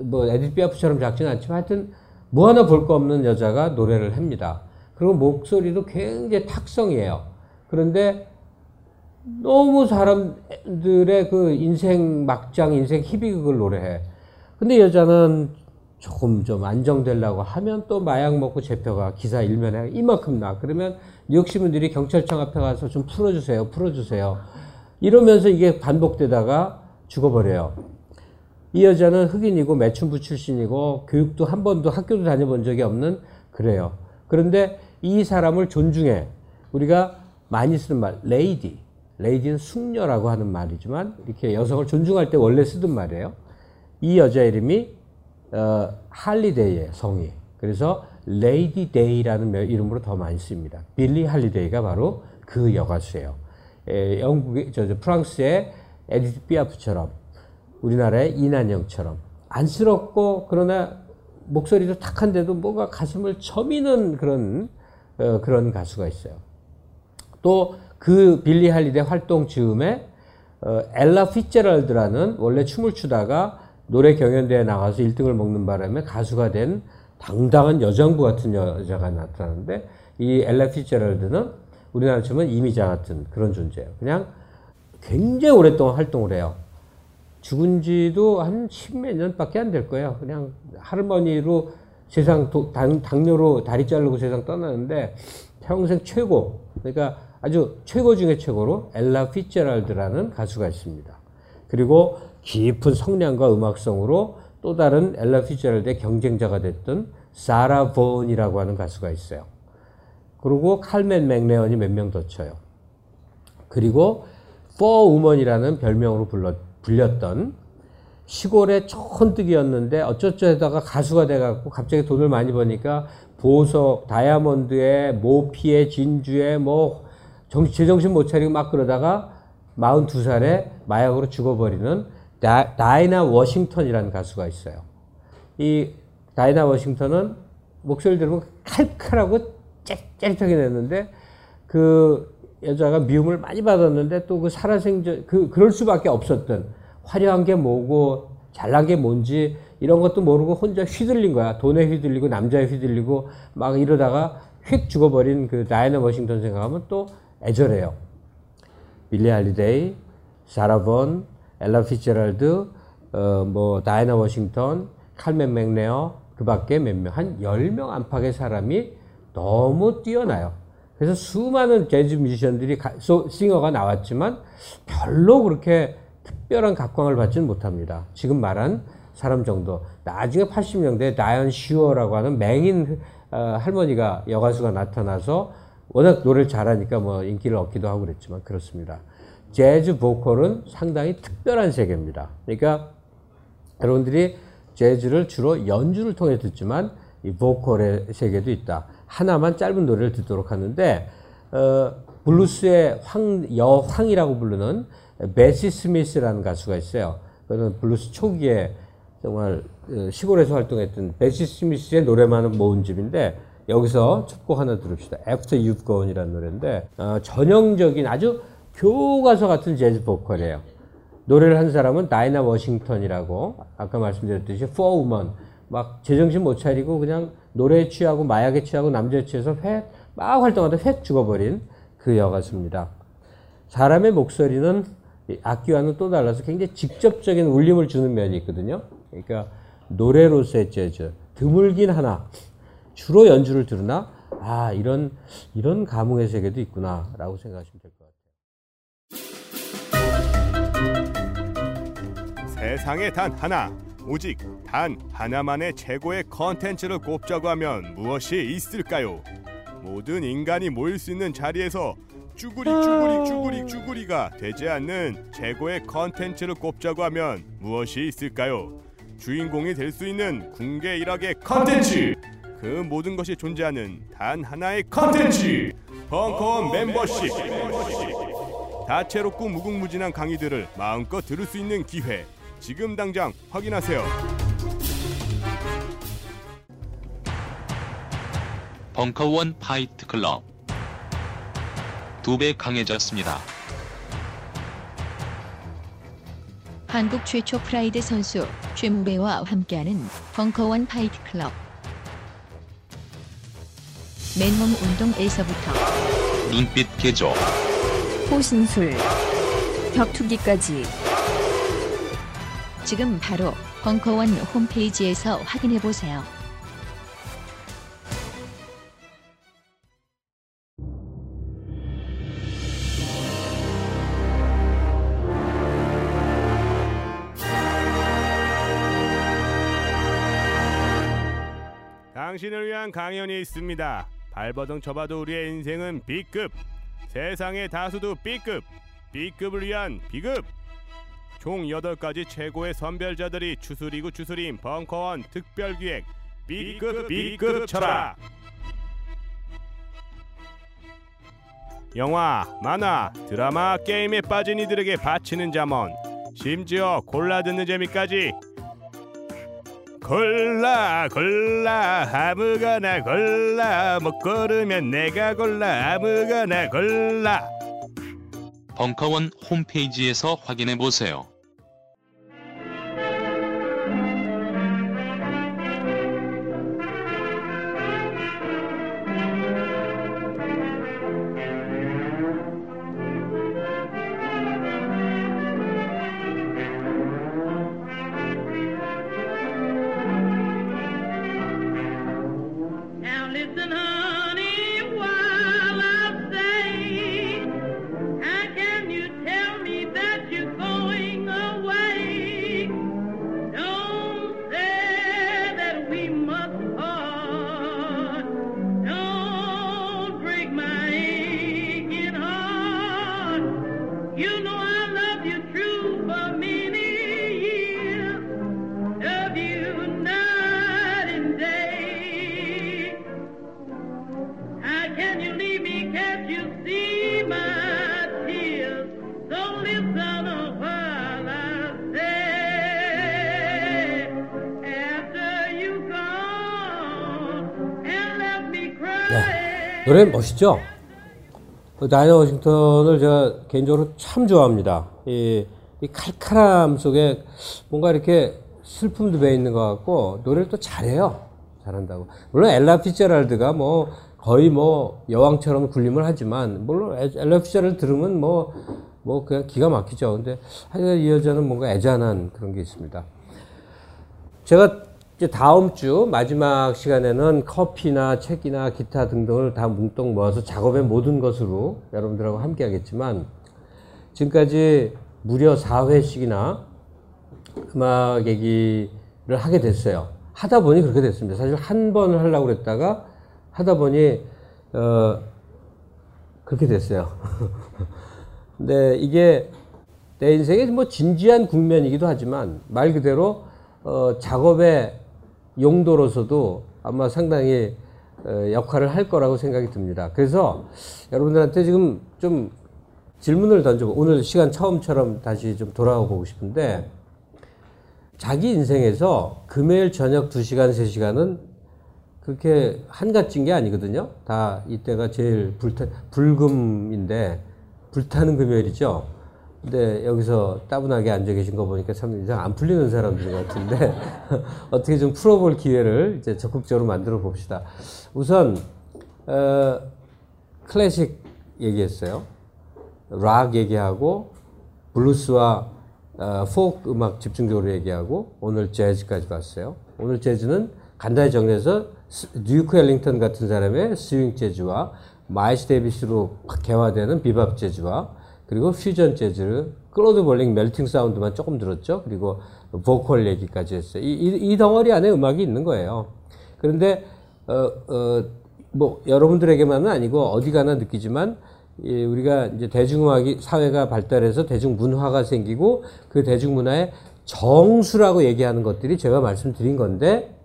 뭐 에디트 삐아프처럼 작진 않지만 하여튼 뭐 하나 볼 거 없는 여자가 노래를 합니다. 그리고 목소리도 굉장히 탁성이에요. 그런데 너무 사람들의 그 인생 막장, 인생 희비극을 노래해. 근데 여자는 조금 좀 안정되려고 하면 또 마약 먹고 잡혀가, 기사 일면에 이만큼 나. 그러면 뉴욕시민들이 경찰청 앞에 가서 좀 풀어주세요, 풀어주세요 이러면서 이게 반복되다가 죽어버려요. 이 여자는 흑인이고 매춘부 출신이고 교육도 한 번도, 학교도 다녀본 적이 없는 그래요. 그런데 이 사람을 존중해. 우리가 많이 쓰는 말, 레이디. 레이디는 숙녀라고 하는 말이지만 이렇게 여성을 존중할 때 원래 쓰던 말이에요. 이 여자 이름이 어, 할리데이의 성이. 그래서 레이디 데이라는 이름으로 더 많이 씁니다. 빌리 할리데이가 바로 그 여가수예요. 에, 영국의, 저, 저 프랑스의 에디트 삐아프처럼 우리나라의 이난영처럼 안쓰럽고 그러나 목소리도 탁한데도 뭔가 가슴을 저미는 그런 어, 그런 가수가 있어요. 또 그 빌리 할리데이 활동 즈음에 어, 엘라 핏제랄드라는 원래 춤을 추다가 노래 경연대회에 나가서 일 등을 먹는 바람에 가수가 된 당당한 여장부 같은 여자가 나타나는데, 이 엘라 핏제랄드는 우리나라 치면 이미자 같은 그런 존재예요. 그냥 굉장히 오랫동안 활동을 해요. 죽은 지도 한 십몇 년밖에 안 될 거예요. 그냥 할머니로 세상, 도, 당, 당뇨로 다리 자르고 세상 떠나는데 평생 최고, 그러니까 아주 최고 중에 최고로 엘라 핏제랄드라는 가수가 있습니다. 그리고 깊은 성량과 음악성으로 또 다른 엘라 핏제랄드의 경쟁자가 됐던 사라 본이라고 하는 가수가 있어요. 그리고 칼멘 맥레언이 몇 명 더 쳐요. 그리고 포우먼이라는 별명으로 불러, 불렸던 시골의 촌뜨기였는데 어쩌저쩌다가 가수가 돼갖고 갑자기 돈을 많이 버니까 보석, 다이아몬드에, 모피에, 진주에 뭐 제정신 못 차리고 막 그러다가 마흔두 살에 마약으로 죽어버리는 다, 다이나 워싱턴이라는 가수가 있어요. 이 다이나 워싱턴은 목소리를 들으면 칼칼하고 째릿하게 냈는데 그 여자가 미움을 많이 받았는데 또 그 살아생전, 그, 그럴 수밖에 없었던 화려한 게 뭐고 잘난 게 뭔지 이런 것도 모르고 혼자 휘둘린 거야. 돈에 휘둘리고 남자에 휘둘리고 막 이러다가 휙 죽어버린 그 다이나 워싱턴 생각하면 또 애절해요. 빌리 할리데이, 사라 본, 엘라 핏제랄드, 어, 뭐 다이나 워싱턴, 칼멘 맥레어 그 밖에 몇 명, 한 열 명 안팎의 사람이 너무 뛰어나요. 그래서 수많은 재즈 뮤지션들이 가, 소, 싱어가 나왔지만 별로 그렇게 특별한 각광을 받지는 못합니다. 지금 말한 사람 정도. 나중에 팔십 년대에 다이언 슈어라고 하는 맹인 어, 할머니가 여가수가 나타나서 워낙 노래를 잘하니까 뭐 인기를 얻기도 하고 그랬지만 그렇습니다. 재즈 보컬은 상당히 특별한 세계입니다. 그러니까 여러분들이 재즈를 주로 연주를 통해 듣지만 이 보컬의 세계도 있다. 하나만 짧은 노래를 듣도록 하는데 어, 블루스의 황, 여황이라고 부르는 베시 스미스라는 가수가 있어요. 그는 블루스 초기에 정말 시골에서 활동했던 베시 스미스의 노래만은 모음집인데 여기서 첫 곡 하나 들읍시다. After You've Gone 이라는 노래인데 어, 전형적인 아주 교과서 같은 재즈 보컬이에요. 노래를 한 사람은 다이나 워싱턴이라고 아까 말씀드렸듯이 포우먼 막 제정신 못 차리고 그냥 노래에 취하고 마약에 취하고 남자에 취해서 회, 막 활동하다 회 죽어버린 그 여가수입니다. 사람의 목소리는 악기와는 또 달라서 굉장히 직접적인 울림을 주는 면이 있거든요. 그러니까 노래로서의 재즈, 드물긴 하나 주로 연주를 들으나 아 이런 이런 감흥의 세계도 있구나 라고 생각하시면 될 것 같아요. 세상에 단 하나, 오직 단 하나만의 최고의 컨텐츠를 꼽자고 하면 무엇이 있을까요? 모든 인간이 모일 수 있는 자리에서 쭈구리 쭈구리 쭈구리 쭈구리가 되지 않는 최고의 컨텐츠를 꼽자고 하면 무엇이 있을까요? 주인공이 될 수 있는 궁계 일학의 컨텐츠! 그 모든 것이 존재하는 단 하나의 컨텐츠! 벙커원 멤버십! 다채롭고 무궁무진한 강의들을 마음껏 들을 수 있는 기회! 지금 당장 확인하세요. 벙커원 파이트 클럽 두 배 강해졌습니다. 한국 최초 프라이드 선수 최무배와 함께하는 벙커원 파이트 클럽. 맨몸 운동에서부터 눈빛 개조, 호신술, 격투기까지. 지금 바로 벙커원 홈페이지에서 확인해보세요. 당신을 위한 강연이 있습니다. 발버둥 쳐봐도 우리의 인생은 B급. 세상의 다수도 B급. B급을 위한 B급. 총 여덟 가지 최고의 선별자들이 추수리고 추수림 벙커원 특별기획 B급 B급 철학. 영화, 만화, 드라마, 게임에 빠진 이들에게 바치는 자문. 심지어 골라 듣는 재미까지. 골라 골라 아무거나 골라, 못 고르면 내가 골라, 아무거나 골라. 벙커원 홈페이지에서 확인해 보세요. 노래 멋있죠? 다이나 워싱턴을 제가 개인적으로 참 좋아합니다. 이, 이 칼칼함 속에 뭔가 이렇게 슬픔도 배 있는 것 같고, 노래를 또 잘해요. 잘한다고. 물론 엘라 핏제랄드가 뭐 거의 뭐 여왕처럼 굴림을 하지만, 물론 엘라 핏제랄드 들으면 뭐, 뭐 그냥 기가 막히죠. 근데 하여간 이 여자는 뭔가 애잔한 그런 게 있습니다. 제가 이제 다음 주 마지막 시간에는 커피나 책이나 기타 등등을 다 뭉뚱 모아서 작업의 모든 것으로 여러분들하고 함께 하겠지만, 지금까지 무려 사 회씩이나 음악 얘기를 하게 됐어요. 하다 보니 그렇게 됐습니다. 사실 한 번을 하려고 그랬다가 하다 보니 어 그렇게 됐어요. 근데 이게 내 인생의 뭐 진지한 국면이기도 하지만 말 그대로 어 작업의 용도로서도 아마 상당히 역할을 할 거라고 생각이 듭니다. 그래서 여러분들한테 지금 좀 질문을 던지고, 오늘 시간 처음처럼 다시 좀 돌아오고 싶은데, 자기 인생에서 금요일 저녁 두 시간 세 시간은 그렇게 한가진 게 아니거든요. 다 이때가 제일 불타, 불금인데 불타는 금요일이죠. 근데 여기서 따분하게 앉아 계신 거 보니까 참 이상 안 풀리는 사람들 같은데 어떻게 좀 풀어볼 기회를 이제 적극적으로 만들어 봅시다. 우선 어, 클래식 얘기했어요. 락 얘기하고 블루스와 어, 포크 음악 집중적으로 얘기하고, 오늘 재즈까지 봤어요. 오늘 재즈는 간단히 정리해서 듀크 앨링턴 같은 사람의 스윙 재즈와 마일스 데이비스로 개화되는 비밥 재즈와, 그리고 퓨전 재즈, 클로드 볼링 멜팅 사운드만 조금 들었죠. 그리고 보컬 얘기까지 했어요. 이, 이, 이 덩어리 안에 음악이 있는 거예요. 그런데 어, 어, 뭐 여러분들에게만은 아니고 어디 가나 느끼지만, 예, 우리가 이제 대중음악이, 사회가 발달해서 대중문화가 생기고 그 대중문화의 정수라고 얘기하는 것들이 제가 말씀드린 건데,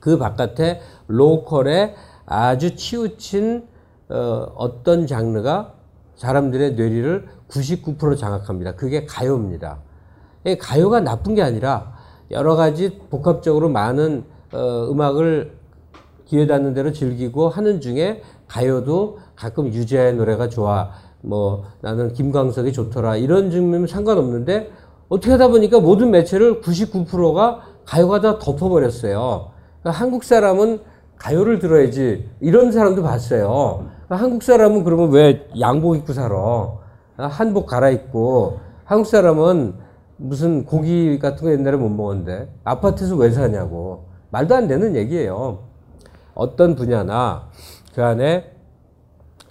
그 바깥에 로컬에 아주 치우친 어, 어떤 장르가 사람들의 뇌리를 구십구 퍼센트 장악합니다. 그게 가요입니다. 가요가 나쁜 게 아니라 여러 가지 복합적으로 많은 어, 음악을 기회 닿는 대로 즐기고 하는 중에 가요도 가끔 유재하의 노래가 좋아, 뭐 나는 김광석이 좋더라 이런 질문은 상관없는데, 어떻게 하다 보니까 모든 매체를 구십구 퍼센트가 가요가 다 덮어버렸어요. 그러니까 한국 사람은 가요를 들어야지 이런 사람도 봤어요. 한국 사람은 그러면 왜 양복 입고 살아? 한복 갈아입고. 한국 사람은 무슨 고기 같은 거 옛날에 못 먹었는데 아파트에서 왜 사냐고. 말도 안 되는 얘기예요. 어떤 분야나 그 안에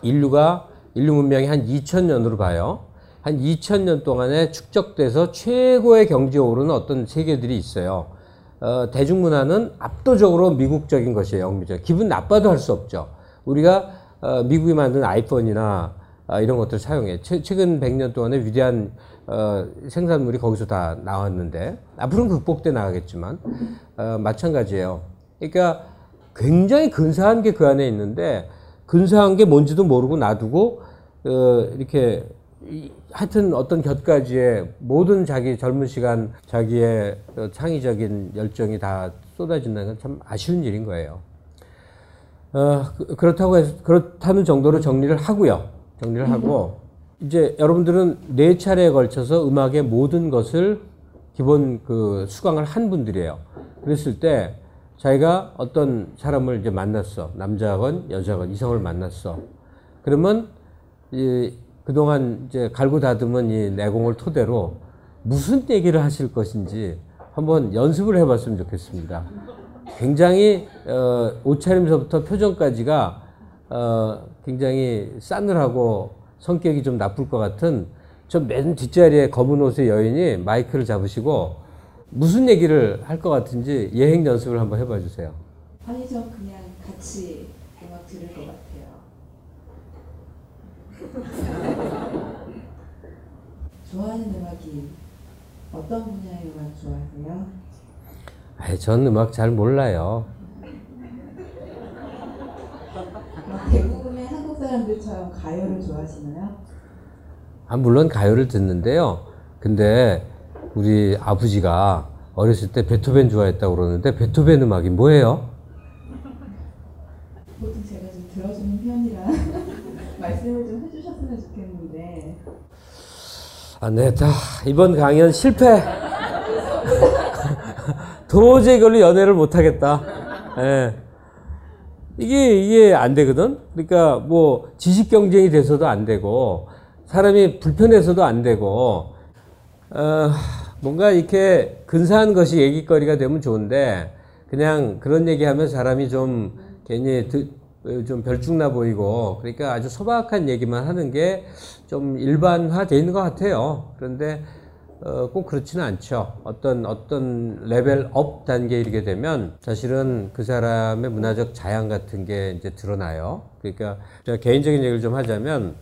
인류가, 인류 문명이 한 이천 년으로 봐요. 한 이천 년 동안에 축적돼서 최고의 경지에 오르는 어떤 세계들이 있어요. 어, 대중문화는 압도적으로 미국적인 것이에요. 영미적. 기분 나빠도 할 수 없죠. 우리가 어, 미국이 만든 아이폰이나 어, 이런 것들을 사용해. 최, 최근 백 년 동안의 위대한 어, 생산물이 거기서 다 나왔는데, 앞으로는 극복돼 나가겠지만 어, 마찬가지예요. 그러니까 굉장히 근사한 게 그 안에 있는데, 근사한 게 뭔지도 모르고 놔두고 어, 이렇게 하여튼 어떤 곁가지에 모든 자기 젊은 시간 자기의 창의적인 열정이 다 쏟아진다는 건 참 아쉬운 일인 거예요. 어, 그렇다고 해서 그렇다는 정도로 정리를 하고요. 정리를 하고 이제 여러분들은 네 차례에 걸쳐서 음악의 모든 것을 기본 그 수강을 한 분들이에요. 그랬을 때 자기가 어떤 사람을 이제 만났어. 남자건 여자건 이성을 만났어. 그러면 이 그동안 이제 갈고 다듬은 이 내공을 토대로 무슨 얘기를 하실 것인지 한번 연습을 해봤으면 좋겠습니다. 굉장히 어, 옷차림서부터 표정까지가 어, 굉장히 싸늘하고 성격이 좀 나쁠 것 같은 저 맨 뒷자리에 검은 옷의 여인이 마이크를 잡으시고 무슨 얘기를 할 것 같은지 예행 연습을 한번 해봐 주세요. 아니 저 그냥 같이 음악 들을 것 같아요. 좋아하는 음악이 어떤 분야의 음악 좋아하세요? 아이, 전 음악 잘 몰라요. 대부분의 한국 사람들처럼 가요를 좋아하시나요? 아, 물론 가요를 듣는데요. 근데 우리 아버지가 어렸을 때 베토벤 좋아했다고 그러는데 베토벤 음악이 뭐예요? 보통 제가 좀 들어주는 편이라 말씀을 좀 해주셨으면 좋겠는데. 아, 네, 다 이번 강연 실패. 도저히 이걸로 연애를 못하겠다. 네. 이게 이게 안 되거든. 그러니까 뭐 지식 경쟁이 돼서도 안 되고 사람이 불편해서도 안 되고 어, 뭔가 이렇게 근사한 것이 얘기거리가 되면 좋은데 그냥 그런 얘기하면 사람이 좀 괜히 드, 좀 별죽나 보이고 그러니까 아주 소박한 얘기만 하는 게 좀 일반화되어 있는 것 같아요. 그런데 어, 꼭 그렇지는 않죠. 어떤 어떤 레벨 업 단계에 이르게 되면 사실은 그 사람의 문화적 자양 같은 게 이제 드러나요. 그러니까 제가 개인적인 얘기를 좀 하자면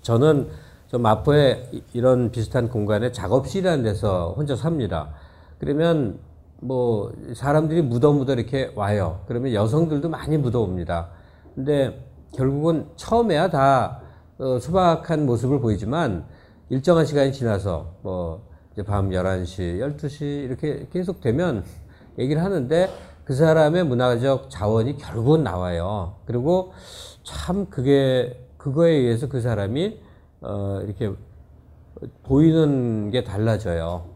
저는 저 마포에 이런 비슷한 공간에 작업실이라는 데서 혼자 삽니다. 그러면 뭐 사람들이 묻어묻어 이렇게 와요. 그러면 여성들도 많이 묻어옵니다. 근데 결국은 처음에야 다 어, 소박한 모습을 보이지만 일정한 시간이 지나서 뭐 이제 밤 열한 시, 열두 시 이렇게 계속 되면 얘기를 하는데 그 사람의 문화적 자원이 결국은 나와요. 그리고 참 그게 그거에 의해서 그 사람이 어 이렇게 보이는 게 달라져요.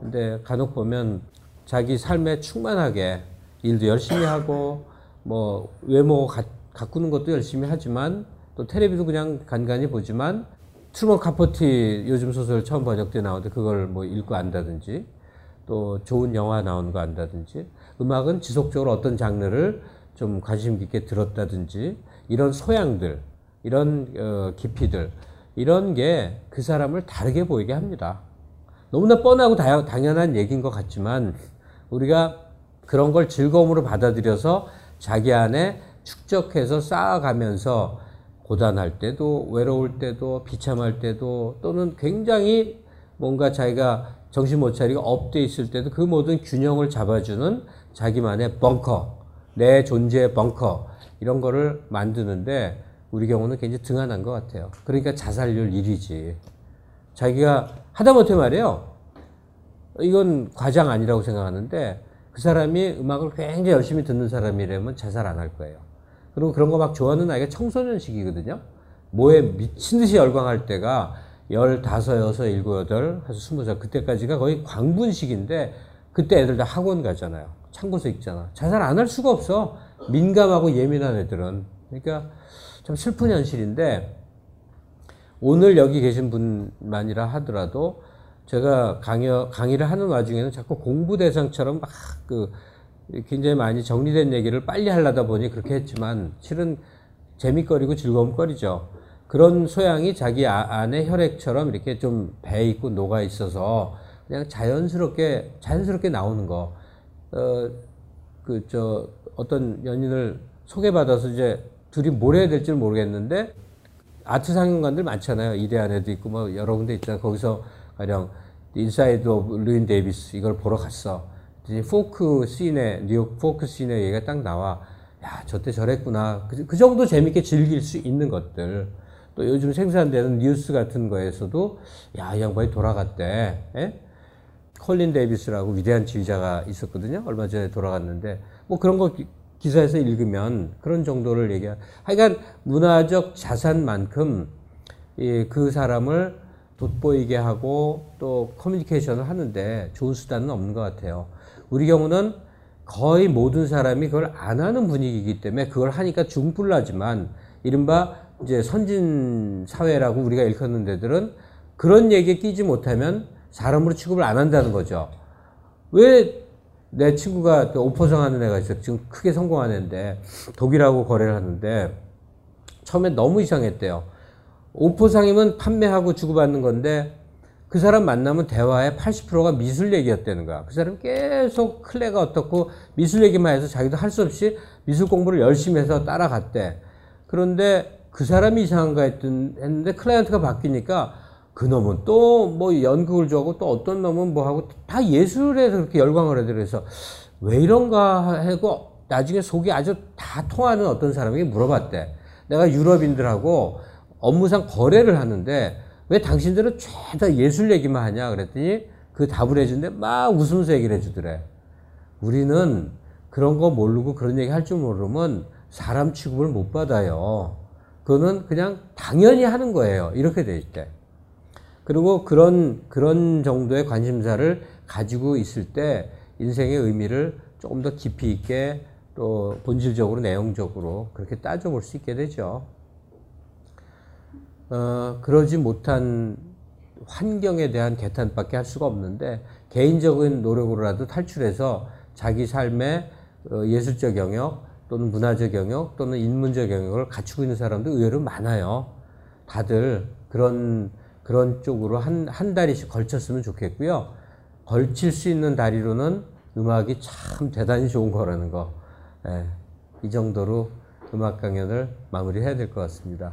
근데 간혹 보면 자기 삶에 충만하게 일도 열심히 하고 뭐 외모 가, 가꾸는 것도 열심히 하지만 또 텔레비도 그냥 간간히 보지만 트루먼 카포티 요즘 소설 처음 번역돼 나오는데 그걸 뭐 읽고 안다든지 또 좋은 영화 나오는 거 안다든지 음악은 지속적으로 어떤 장르를 좀 관심 깊게 들었다든지 이런 소양들 이런 어, 깊이들 이런 게 그 사람을 다르게 보이게 합니다. 너무나 뻔하고 다, 당연한 얘기인 것 같지만 우리가 그런 걸 즐거움으로 받아들여서 자기 안에 축적해서 쌓아가면서 고단할 때도 외로울 때도 비참할 때도 또는 굉장히 뭔가 자기가 정신 못 차리고 업돼 있을 때도 그 모든 균형을 잡아주는 자기만의 벙커, 내 존재의 벙커 이런 거를 만드는데 우리 경우는 굉장히 등한한 것 같아요. 그러니까 자살률 일 위지. 자기가 하다못해 말이에요. 이건 과장 아니라고 생각하는데 그 사람이 음악을 굉장히 열심히 듣는 사람이라면 자살 안 할 거예요. 그리고 그런 거 막 좋아하는 나이가 청소년 시기거든요. 뭐에 미친 듯이 열광할 때가 열다섯, 여섯, 일곱, 여덟, 스무 살 그때까지가 거의 광분 시기인데 그때 애들 다 학원 가잖아요. 참고서 읽잖아. 자살 안 할 수가 없어. 민감하고 예민한 애들은. 그러니까 참 슬픈 현실인데 오늘 여기 계신 분만이라 하더라도 제가 강의, 강의를 하는 와중에는 자꾸 공부 대상처럼 막 그 굉장히 많이 정리된 얘기를 빨리 하려다 보니 그렇게 했지만 실은 재미거리고 즐거움거리죠. 그런 소양이 자기 안에 혈액처럼 이렇게 좀 배있고 녹아 있어서 그냥 자연스럽게 자연스럽게 나오는 거. 어, 그 저 어떤 연인을 소개받아서 이제 둘이 뭘 해야 될지 모르겠는데 아트 상영관들 많잖아요. 이대안에도 있고 뭐 여러 군데 있잖아요. 거기서 가령 인사이드 오브 루인 데이비스 이걸 보러 갔어. 포크 씬에 뉴욕 포크 씬에 얘가 딱 나와. 야, 저때 저랬구나. 그, 그 정도 재밌게 즐길 수 있는 것들. 또 요즘 생산되는 뉴스 같은 거에서도 야, 이 양반이 돌아갔대. 예? 컬린 데이비스라고 위대한 지휘자가 있었거든요. 얼마 전에 돌아갔는데 뭐 그런 거 기, 기사에서 읽으면 그런 정도를 얘기한. 하여간 문화적 자산만큼 예, 그 사람을 돋보이게 하고 또 커뮤니케이션을 하는데 좋은 수단은 없는 것 같아요. 우리 경우는 거의 모든 사람이 그걸 안 하는 분위기이기 때문에 그걸 하니까 중불나지만 이른바 이제 선진 사회라고 우리가 일컫는 데들은 그런 얘기에 끼지 못하면 사람으로 취급을 안 한다는 거죠. 왜 내 친구가 오퍼성 하는 애가 있어 지금 크게 성공한 애인데 독일하고 거래를 하는데 처음에 너무 이상했대요. 오퍼상이면 판매하고 주고받는 건데 그 사람 만나면 대화의 팔십 퍼센트가 미술 얘기였다는 거야. 그 사람이 계속 클레가 어떻고 미술 얘기만 해서 자기도 할 수 없이 미술 공부를 열심히 해서 따라갔대. 그런데 그 사람이 이상한가 했는데 클라이언트가 바뀌니까 그 놈은 또 뭐 연극을 좋아하고 또 어떤 놈은 뭐 하고 다 예술에 그렇게 열광을 해서 그래서 왜 이런가 하고 나중에 속이 아주 다 통하는 어떤 사람에게 물어봤대. 내가 유럽인들하고 업무상 거래를 하는데 왜 당신들은 죄다 예술 얘기만 하냐 그랬더니 그 답을 해준데 막 웃으면서 얘기를 해주더래. 우리는 그런 거 모르고 그런 얘기 할 줄 모르면 사람 취급을 못 받아요. 그거는 그냥 당연히 하는 거예요. 이렇게 돼 있대. 그리고 그런 그런 정도의 관심사를 가지고 있을 때 인생의 의미를 조금 더 깊이 있게 또 본질적으로 내용적으로 그렇게 따져볼 수 있게 되죠. 어, 그러지 못한 환경에 대한 개탄밖에 할 수가 없는데 개인적인 노력으로라도 탈출해서 자기 삶의 예술적 영역 또는 문화적 영역 또는 인문적 영역을 갖추고 있는 사람도 의외로 많아요. 다들 그런 그런 쪽으로 한, 한 다리씩 걸쳤으면 좋겠고요. 걸칠 수 있는 다리로는 음악이 참 대단히 좋은 거라는 거. 예, 이 정도로 음악 강연을 마무리해야 될 것 같습니다.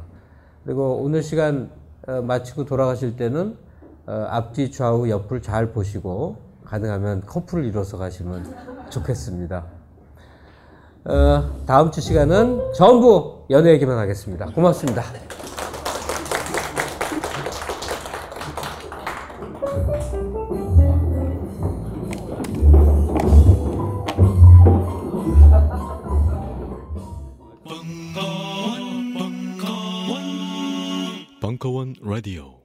그리고 오늘 시간 마치고 돌아가실 때는 앞뒤 좌우 옆을 잘 보시고 가능하면 커플을 이뤄서 가시면 좋겠습니다. 다음 주 시간은 전부 연애 얘기만 하겠습니다. 고맙습니다. 벙커원 라디오